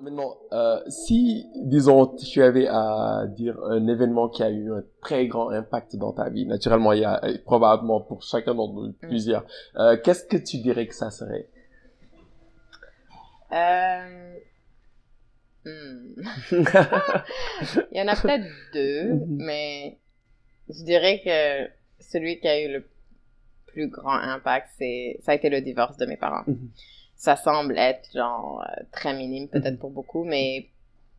Maintenant, euh, si, disons, tu avais à dire un événement qui a eu un très grand impact dans ta vie, naturellement, il y a euh, probablement pour chacun d'entre nous plusieurs, euh, qu'est-ce que tu dirais que ça serait? Euh... Hmm. Il y en a peut-être deux, mais je dirais que celui qui a eu le plus grand impact, c'est ça a été le divorce de mes parents. Ça semble être genre très minime peut-être pour beaucoup, mais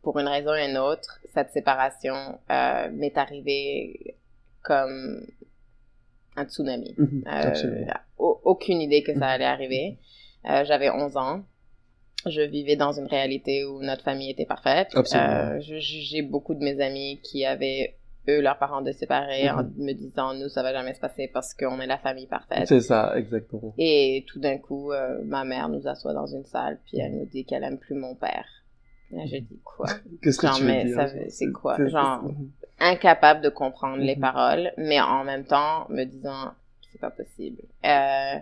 pour une raison ou une autre, cette séparation euh, m'est arrivée comme un tsunami. Euh, aucune idée que ça allait arriver. Euh, j'avais onze ans. Je vivais dans une réalité où notre famille était parfaite. Euh, je jugeais beaucoup de mes amis qui avaient, eux, leurs parents de séparer mm-hmm. en me disant « Nous, ça va jamais se passer parce qu'on est la famille parfaite. » C'est ça, exactement. Et tout d'un coup, euh, ma mère nous assoit dans une salle puis elle nous dit qu'elle aime plus mon père. Et je dis quoi? Qu'est-ce genre, que tu veux mais dire? Ça veut, c'est quoi? C'est, genre, c'est... incapable de comprendre mm-hmm. les paroles, mais en même temps me disant « C'est pas possible. Euh... »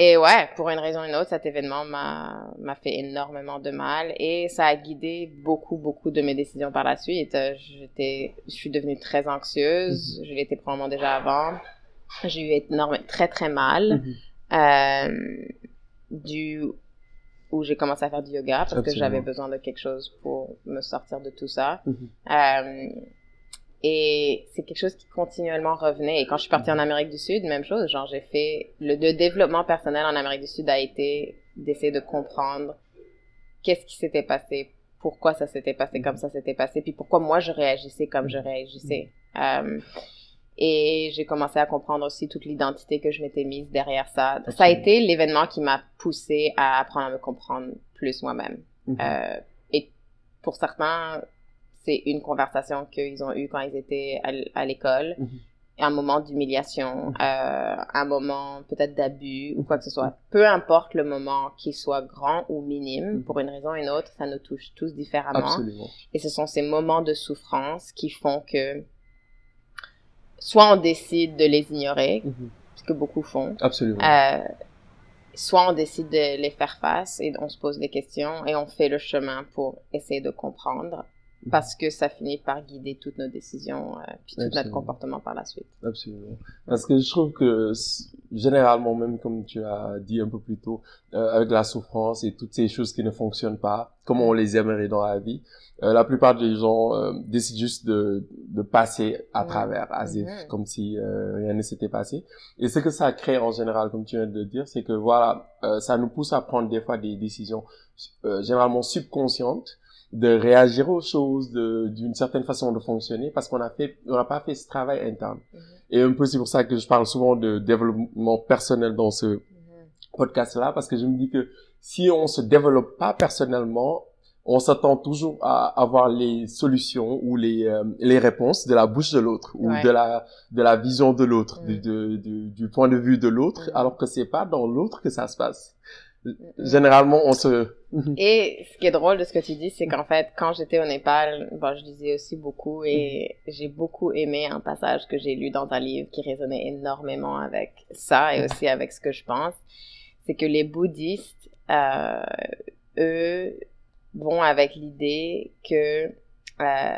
Et ouais, pour une raison ou une autre, cet événement m'a, m'a fait énormément de mal et ça a guidé beaucoup, beaucoup de mes décisions par la suite. J'étais, je suis devenue très anxieuse, je l'étais probablement déjà avant. J'ai eu énormément, très, très mal, mm-hmm. euh, du, où j'ai commencé à faire du yoga parce Absolument. Que j'avais besoin de quelque chose pour me sortir de tout ça. Mm-hmm. Euh, Et c'est quelque chose qui continuellement revenait. Et quand je suis partie en Amérique du Sud, même chose. Genre, j'ai fait... Le, le développement personnel en Amérique du Sud a été d'essayer de comprendre qu'est-ce qui s'était passé, pourquoi ça s'était passé comme ça s'était passé, puis pourquoi moi, je réagissais comme je réagissais. Euh, et j'ai commencé à comprendre aussi toute l'identité que je m'étais mise derrière ça. Ça a été l'événement qui m'a poussée à apprendre à me comprendre plus moi-même. Mm-hmm. Euh, et pour certains... C'est une conversation qu'ils ont eue quand ils étaient à l'école, mm-hmm. un moment d'humiliation, mm-hmm. euh, un moment peut-être d'abus ou quoi que ce soit. Peu importe le moment, qu'il soit grand ou minime, mm-hmm. pour une raison ou une autre, ça nous touche tous différemment. Absolument. Et ce sont ces moments de souffrance qui font que soit on décide de les ignorer, mm-hmm. ce que beaucoup font, Absolument. Euh, soit on décide de les faire face et on se pose des questions et on fait le chemin pour essayer de comprendre. Parce que ça finit par guider toutes nos décisions euh, puis tout Absolument. Notre comportement par la suite. Absolument. Parce que je trouve que généralement, même comme tu as dit un peu plus tôt, euh, avec la souffrance et toutes ces choses qui ne fonctionnent pas, comme on les aimerait dans la vie, euh, la plupart des gens euh, décident juste de, de passer à ouais. travers, à zif, mm-hmm. comme si euh, rien ne s'était passé. Et ce que ça crée en général, comme tu viens de le dire, c'est que voilà, euh, ça nous pousse à prendre des fois des décisions euh, généralement subconscientes, de réagir aux choses, de, d'une certaine façon de fonctionner, parce qu'on a fait, on n'a pas fait ce travail interne. Mm-hmm. Et un peu, c'est pour ça que je parle souvent de développement personnel dans ce mm-hmm. podcast-là, parce que je me dis que si on se développe pas personnellement, on s'attend toujours à avoir les solutions ou les, euh, les réponses de la bouche de l'autre, ou ouais. de la, de la vision de l'autre, mm-hmm. de, de, de, du point de vue de l'autre, mm-hmm. alors que c'est pas dans l'autre que ça se passe. Généralement, on se... Et ce qui est drôle de ce que tu dis, c'est qu'en fait, quand j'étais au Népal, bon, je lisais aussi beaucoup et j'ai beaucoup aimé un passage que j'ai lu dans un livre qui résonnait énormément avec ça et aussi avec ce que je pense. C'est que les bouddhistes, euh, eux, vont avec l'idée que euh,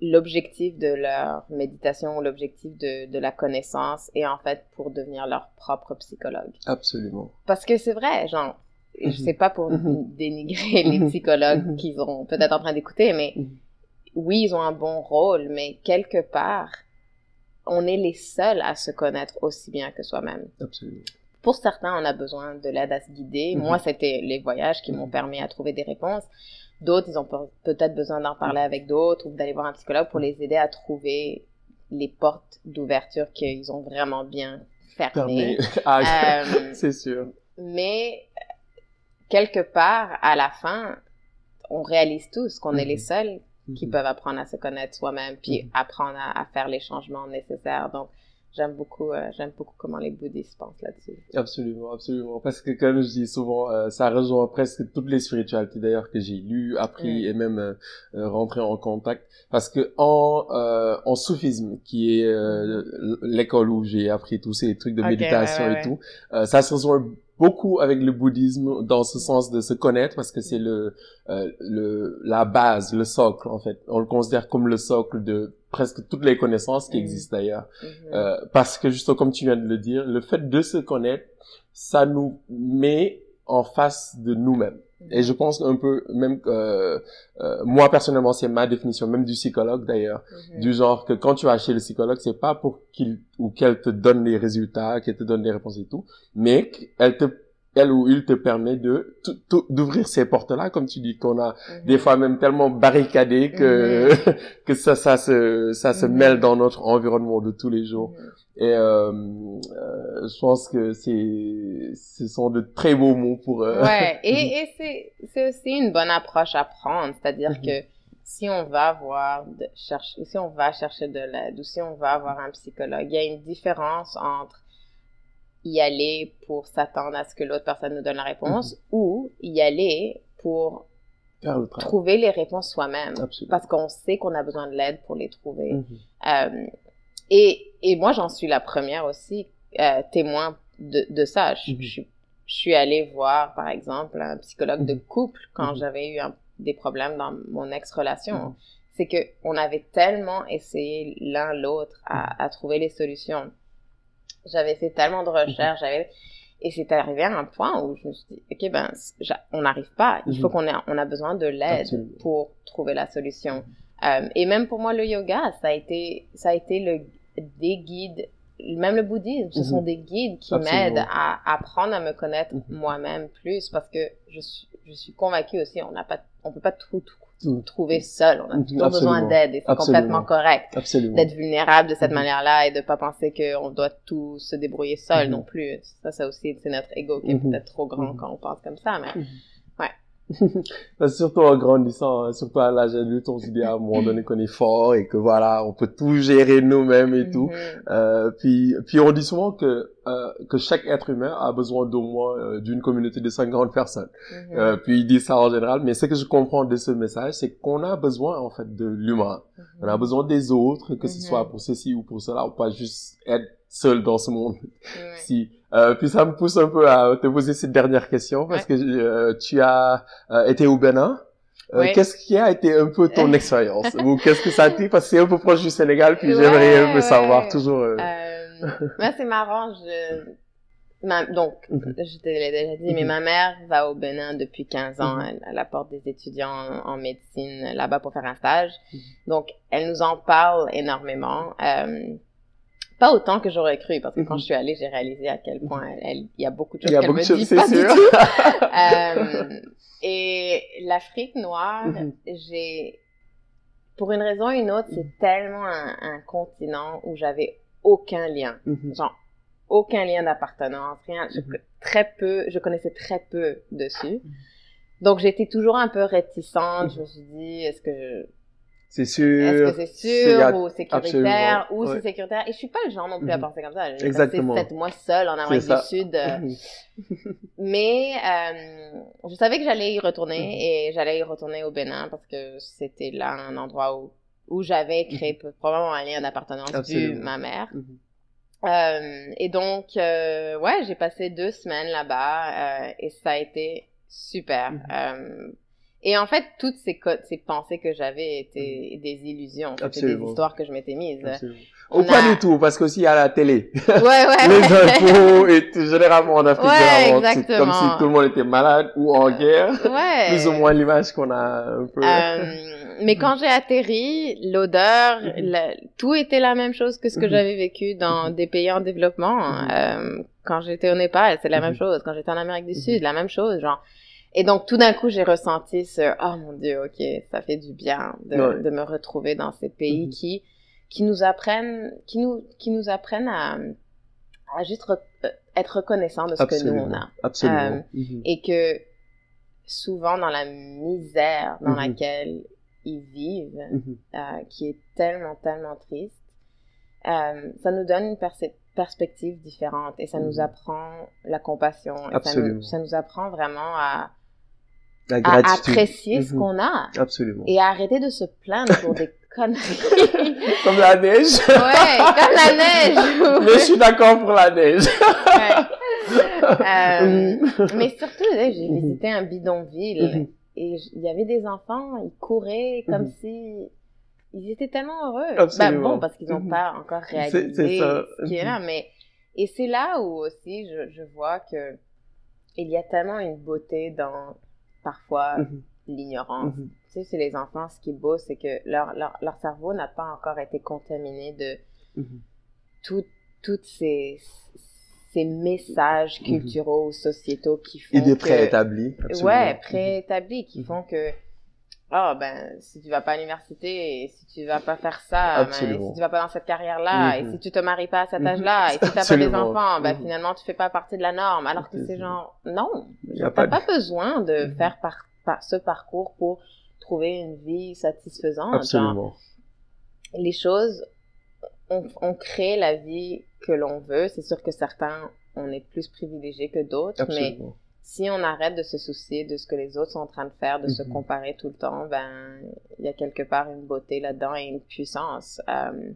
l'objectif de leur méditation ou l'objectif de, de la connaissance est en fait pour devenir leur propre psychologue. Absolument. Parce que c'est vrai, genre, mm-hmm. je sais pas pour mm-hmm. dénigrer les psychologues mm-hmm. qu'ils sont peut-être en train d'écouter, mais mm-hmm. oui, ils ont un bon rôle, mais quelque part, on est les seuls à se connaître aussi bien que soi-même. Absolument. Pour certains, on a besoin de l'aide à se guider. Mm-hmm. Moi, c'était les voyages qui m'ont permis à trouver des réponses. D'autres, ils ont peut-être besoin d'en parler avec d'autres ou d'aller voir un psychologue pour les aider à trouver les portes d'ouverture qu'ils ont vraiment bien fermées. Ah, euh, c'est sûr. Mais quelque part, à la fin, on réalise tous qu'on mm-hmm. est les seuls qui mm-hmm. peuvent apprendre à se connaître soi-même puis mm-hmm. apprendre à, à faire les changements nécessaires. Donc, J'aime beaucoup, euh, j'aime beaucoup comment les bouddhistes pensent là-dessus. Absolument, absolument. Parce que comme je dis souvent, euh, ça rejoint presque toutes les spiritualités d'ailleurs que j'ai lues, appris mmh. et même euh, rentré en contact. Parce que en, euh, en soufisme, qui est euh, l'école où j'ai appris tous ces trucs de okay, méditation ouais, ouais, et tout, euh, ça se rejoint beaucoup avec le bouddhisme dans ce sens de se connaître, parce que c'est le, euh, le, la base, le socle en fait. On le considère comme le socle de presque toutes les connaissances qui mmh. existent d'ailleurs. Mmh. Euh, parce que, juste comme tu viens de le dire, le fait de se connaître, ça nous met en face de nous-mêmes. Mmh. Et je pense un peu, même euh, euh, moi personnellement, c'est ma définition, même du psychologue d'ailleurs, mmh. du genre que quand tu vas chez le psychologue, c'est pas pour qu'il ou qu'elle te donne les résultats, qu'elle te donne les réponses et tout, mais qu'elle te elle ou il te permet de d'ouvrir ces portes-là, comme tu dis, qu'on a mm-hmm. des fois même tellement barricadées que mm-hmm. que ça ça se ça mm-hmm. se mêle dans notre environnement de tous les jours. Mm-hmm. Et euh, euh, je pense que c'est ce sont de très beaux mots pour. Euh... Ouais, et et c'est c'est aussi une bonne approche à prendre, c'est-à-dire mm-hmm. que si on va voir de, chercher, si on va chercher de l'aide ou si on va voir un psychologue, il y a une différence entre y aller pour s'attendre à ce que l'autre personne nous donne la réponse mm-hmm. ou y aller pour le trouver les réponses soi-même. Absolument. Parce qu'on sait qu'on a besoin de l'aide pour les trouver. Mm-hmm. Euh, et, et moi, j'en suis la première aussi euh, témoin de, de ça. Je, mm-hmm. je, je suis allée voir, par exemple, un psychologue mm-hmm. de couple quand mm-hmm. j'avais eu un, des problèmes dans mon ex-relation. Mm-hmm. C'est qu'on avait tellement essayé l'un l'autre à, à trouver les solutions. J'avais fait tellement de recherches, j'avais... et c'est arrivé à un point où je me suis dit, ok, ben, j'a... on n'arrive pas, il mm-hmm. faut qu'on ait... on a besoin de l'aide Absolument. Pour trouver la solution. Mm-hmm. Euh, et même pour moi, le yoga, ça a été, ça a été le... des guides, même le bouddhisme, ce mm-hmm. sont des guides qui Absolument. M'aident à apprendre à me connaître mm-hmm. moi-même plus, parce que je suis, je suis convaincue aussi, on n'a pas, on peut pas tout, tout trouver seul, on a toujours Absolument. Besoin d'aide et c'est Absolument. Complètement correct Absolument. D'être vulnérable de cette mm-hmm. manière-là et de pas penser qu'on doit tout se débrouiller seul mm-hmm. non plus. Ça, ça aussi, c'est notre ego qui est mm-hmm. peut-être trop grand mm-hmm. quand on pense comme ça, mais ouais. Surtout en grandissant, surtout à l'âge adulte, on se dit à un moment donné qu'on est fort et que voilà, on peut tout gérer nous-mêmes et mm-hmm. tout. Euh, puis, puis on dit souvent que Euh, que chaque être humain a besoin d'au moins euh, d'une communauté de cinquante personnes. Mm-hmm. Euh, puis il dit ça en général, mais ce que je comprends de ce message, c'est qu'on a besoin en fait de l'humain. Mm-hmm. On a besoin des autres, que mm-hmm. ce soit pour ceci ou pour cela, ou pas juste être seul dans ce monde. Mm-hmm. Si. Euh, puis ça me pousse un peu à te poser cette dernière question, parce ouais. que euh, tu as euh, été au Bénin. Euh, oui. Qu'est-ce qui a été un peu ton expérience? Ou qu'est-ce que ça a été? Parce que c'est un peu proche du Sénégal, puis ouais, j'aimerais un peu savoir ouais. toujours... Euh... Euh... Moi, c'est marrant, je... Ma... donc, mm-hmm. je te l'ai déjà dit, mm-hmm. mais ma mère va au Bénin depuis quinze ans, elle, elle apporte des étudiants en médecine là-bas pour faire un stage, mm-hmm. donc elle nous en parle énormément, euh, pas autant que j'aurais cru, parce que mm-hmm. quand je suis allée, j'ai réalisé à quel point elle, elle... il y a beaucoup de choses qu'elle me dit c'est pas sûr. Du tout. euh, et l'Afrique noire, mm-hmm. j'ai, pour une raison ou une autre, c'est tellement un, un continent où j'avais aucun lien, mm-hmm. genre aucun lien d'appartenance, rien, mm-hmm. je, très peu, je connaissais très peu dessus, donc j'étais toujours un peu réticente, mm-hmm. je me suis dit, est-ce que je... c'est sûr, est-ce que c'est sûr, c'est... ou sécuritaire, Absolument. Ou ouais. c'est sécuritaire, et je suis pas le genre non plus à penser comme ça, j'ai passé sept mois seule en Amérique du Sud, euh... mais euh, je savais que j'allais y retourner, mm-hmm. et j'allais y retourner au Bénin, parce que c'était là un endroit où où j'avais créé peu, probablement un lien d'appartenance Absolument. Dû ma mère. Mm-hmm. Euh, et donc, euh, ouais, j'ai passé deux semaines là-bas euh, et ça a été super. Mm-hmm. Euh, et en fait, toutes ces, co- ces pensées que j'avais étaient mm-hmm. des illusions, c'était des histoires que je m'étais mises. Absolument. Ou pas a... du tout, parce qu'aussi, il y a la télé. Ouais, ouais. Les infos, et tout, généralement, en Afrique, ouais, c'est comme si tout le monde était malade ou en guerre. Ouais. Plus ou moins l'image qu'on a un peu. Euh, mais quand j'ai atterri, l'odeur, la... tout était la même chose que ce que mm-hmm. j'avais vécu dans des pays en développement. Mm-hmm. Euh, quand j'étais au Népal, c'est la mm-hmm. même chose. Quand j'étais en Amérique du Sud, mm-hmm. la même chose, genre. Et donc, tout d'un coup, j'ai ressenti ce, oh mon Dieu, ok, ça fait du bien de, ouais. de me retrouver dans ces pays mm-hmm. qui, qui nous apprennent, qui nous, qui nous apprennent à, à juste re, être reconnaissants de ce Absolument. Que nous on a. Absolument. Euh, mm-hmm. Et que souvent dans la misère dans mm-hmm. laquelle ils vivent, mm-hmm. euh, qui est tellement, tellement triste, euh, ça nous donne une pers- perspective différente et ça mmh. nous apprend la compassion. Et ça nous, ça nous apprend vraiment à, la gratitude. à apprécier mmh. ce qu'on a. Absolument. Et à arrêter de se plaindre pour des conneries. Comme la neige. Ouais, comme la neige. Mais je suis d'accord pour la neige. Ouais. Euh, mmh. Mais surtout, j'ai mmh. visité un bidonville. Mmh. Et il y avait des enfants, ils couraient comme mmh. si... Ils étaient tellement heureux. Absolument. Bah bon, parce qu'ils n'ont mmh. pas encore réalisé c'est, c'est ça. ce qui est là. Mais... Et c'est là où aussi je, je vois que il y a tellement une beauté dans, parfois, mmh. l'ignorance. Mmh. Tu sais, chez les enfants, ce qui est beau, c'est que leur, leur, leur cerveau n'a pas encore été contaminé de mmh. tout, toutes ces... ces messages culturels ou mm-hmm. sociétaux qui font Idées que... préétablis, absolument. Ouais, préétablis, qui mm-hmm. font que oh, ben, si tu vas pas à l'université, et si tu vas pas faire ça, ben, et si tu vas pas dans cette carrière-là, mm-hmm. et si tu te maries pas à cet âge-là, mm-hmm. et si t'as absolument. pas des enfants, ben, mm-hmm. finalement, tu fais pas partie de la norme. Alors que c'est genre, non, t'as pas, pas besoin de mm-hmm. faire par... Par... ce parcours pour trouver une vie satisfaisante. Absolument. Genre, les choses... On, on crée la vie que l'on veut. C'est sûr que certains, on est plus privilégiés que d'autres, Absolument. mais si on arrête de se soucier de ce que les autres sont en train de faire, de mm-hmm. se comparer tout le temps, ben, il y a quelque part une beauté là-dedans et une puissance. Euh,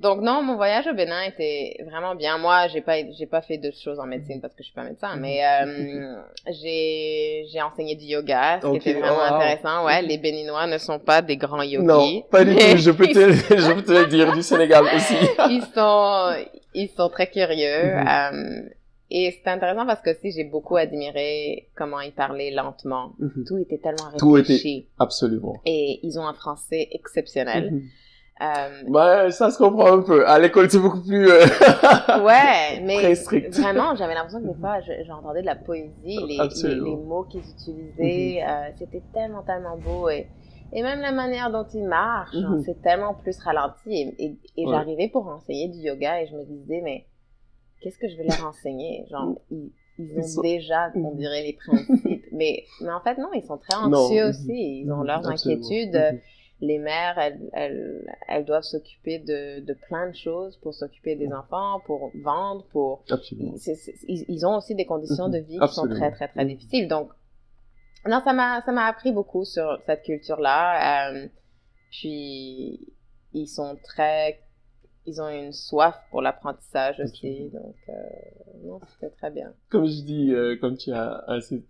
donc non, mon voyage au Bénin était vraiment bien. Moi, j'ai pas, j'ai pas fait d'autres choses en médecine parce que je suis pas médecin, mais euh, j'ai, j'ai enseigné du yoga, ce okay. qui était vraiment oh, wow. intéressant. Ouais, les Béninois ne sont pas des grands yogis. Non, pas du tout. Je peux te, je peux te le dire du Sénégal aussi. Ils sont, ils sont très curieux. Mm-hmm. Euh, et c'était intéressant parce que aussi, j'ai beaucoup admiré comment ils parlaient lentement. Mm-hmm. Tout était tellement réfléchi. Tout était, absolument. Et ils ont un français exceptionnel. Mm-hmm. Euh, ouais, ça se comprend un peu. À l'école, c'est beaucoup plus euh... ouais, mais très strict. Vraiment, j'avais l'impression que des fois, je, j'entendais de la poésie, les, les, les mots qu'ils utilisaient, mm-hmm. euh, c'était tellement, tellement beau. Et, et même la manière dont ils marchent, mm-hmm. hein, c'est tellement plus ralenti. Et, et, et ouais. j'arrivais pour enseigner du yoga et je me disais, mais qu'est-ce que je vais leur enseigner? Genre, ils, ils ont ils sont... déjà, on dirait, les principes. mais, mais en fait, non, ils sont très anxieux non. aussi. Ils ont leurs Absolument. inquiétudes. Mm-hmm. Les mères, elles, elles, elles doivent s'occuper de, de plein de choses pour s'occuper des enfants, pour vendre, pour... Absolument. C'est, c'est, ils, ils ont aussi des conditions de vie qui Absolument. sont très, très, très difficiles. Donc, non, ça m'a, ça m'a appris beaucoup sur cette culture-là. Euh, puis, ils sont très... Ils ont une soif pour l'apprentissage aussi, okay. donc euh, non, c'était très bien. Comme je dis, euh, comme tu as,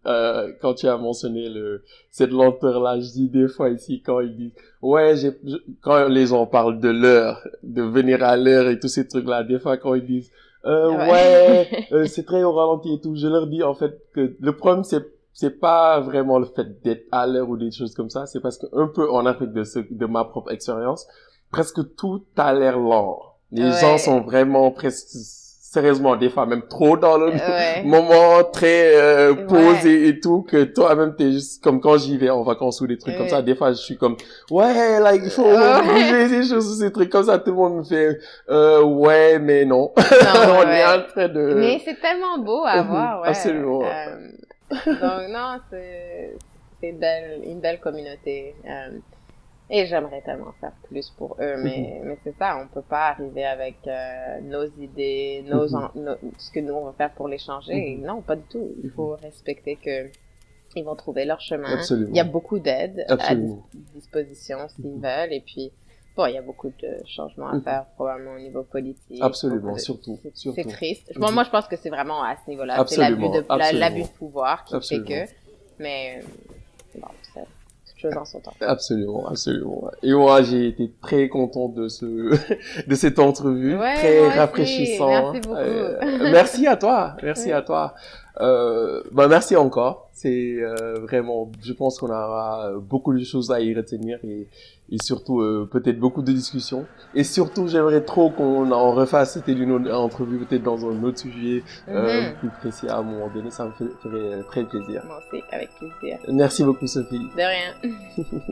euh, quand tu as mentionné le, cette lenteur-là, je dis des fois ici, quand ils disent, ouais, j'ai, je, quand les gens parlent de l'heure, de venir à l'heure et tous ces trucs-là, des fois quand ils disent, euh, ah ouais, ouais euh, c'est très au ralenti et tout, je leur dis en fait que le problème, c'est c'est pas vraiment le fait d'être à l'heure ou des choses comme ça, c'est parce que un peu en Afrique de, ce, de ma propre expérience, presque tout a l'air lent. Les ouais. gens sont vraiment presque, sérieusement, des fois même trop dans le ouais. moment très euh, posé ouais. et tout, que toi-même t'es juste comme quand j'y vais en vacances ou des trucs ouais. comme ça, des fois je suis comme, ouais, là, il faut bouger ces choses, ces trucs comme ça, tout le monde me fait, euh, ouais, mais non. non On ouais. est en train de... Mais c'est tellement beau à voir, ouais. Absolument. Euh, donc non, c'est, c'est belle, une belle communauté. Euh, Et j'aimerais tellement faire plus pour eux, mais, mm-hmm. mais c'est ça, on peut pas arriver avec euh, nos idées, nos, mm-hmm. en, nos, ce que nous on va faire pour les changer. Mm-hmm. Non, pas du tout. Il faut mm-hmm. respecter que ils vont trouver leur chemin. Absolument. Il y a beaucoup d'aide Absolument. à dis- disposition s'ils mm-hmm. veulent. Et puis, bon, il y a beaucoup de changements à faire, mm-hmm. probablement au niveau politique. Absolument, de, surtout. C'est, surtout. c'est triste. Mm-hmm. Bon, moi, je pense que c'est vraiment à ce niveau-là. Absolument. C'est l'abus de, la, l'abus de pouvoir qui Absolument. fait que... Mais, bon, ça... dans son temps. Absolument, absolument. Et moi, j'ai été très content de ce de cette entrevue, ouais, très rafraîchissant. Merci beaucoup. Euh, merci à toi, merci oui. à toi. Euh, bah merci encore. C'est euh, vraiment, je pense qu'on aura beaucoup de choses à y retenir et et surtout euh, peut-être beaucoup de discussions. Et surtout, j'aimerais trop qu'on en refasse c'était une autre entrevue peut-être dans un autre sujet euh, mm-hmm. plus précis à un moment donné. Ça me ferait très plaisir. Moi aussi, avec plaisir. Merci beaucoup, Sophie. De rien.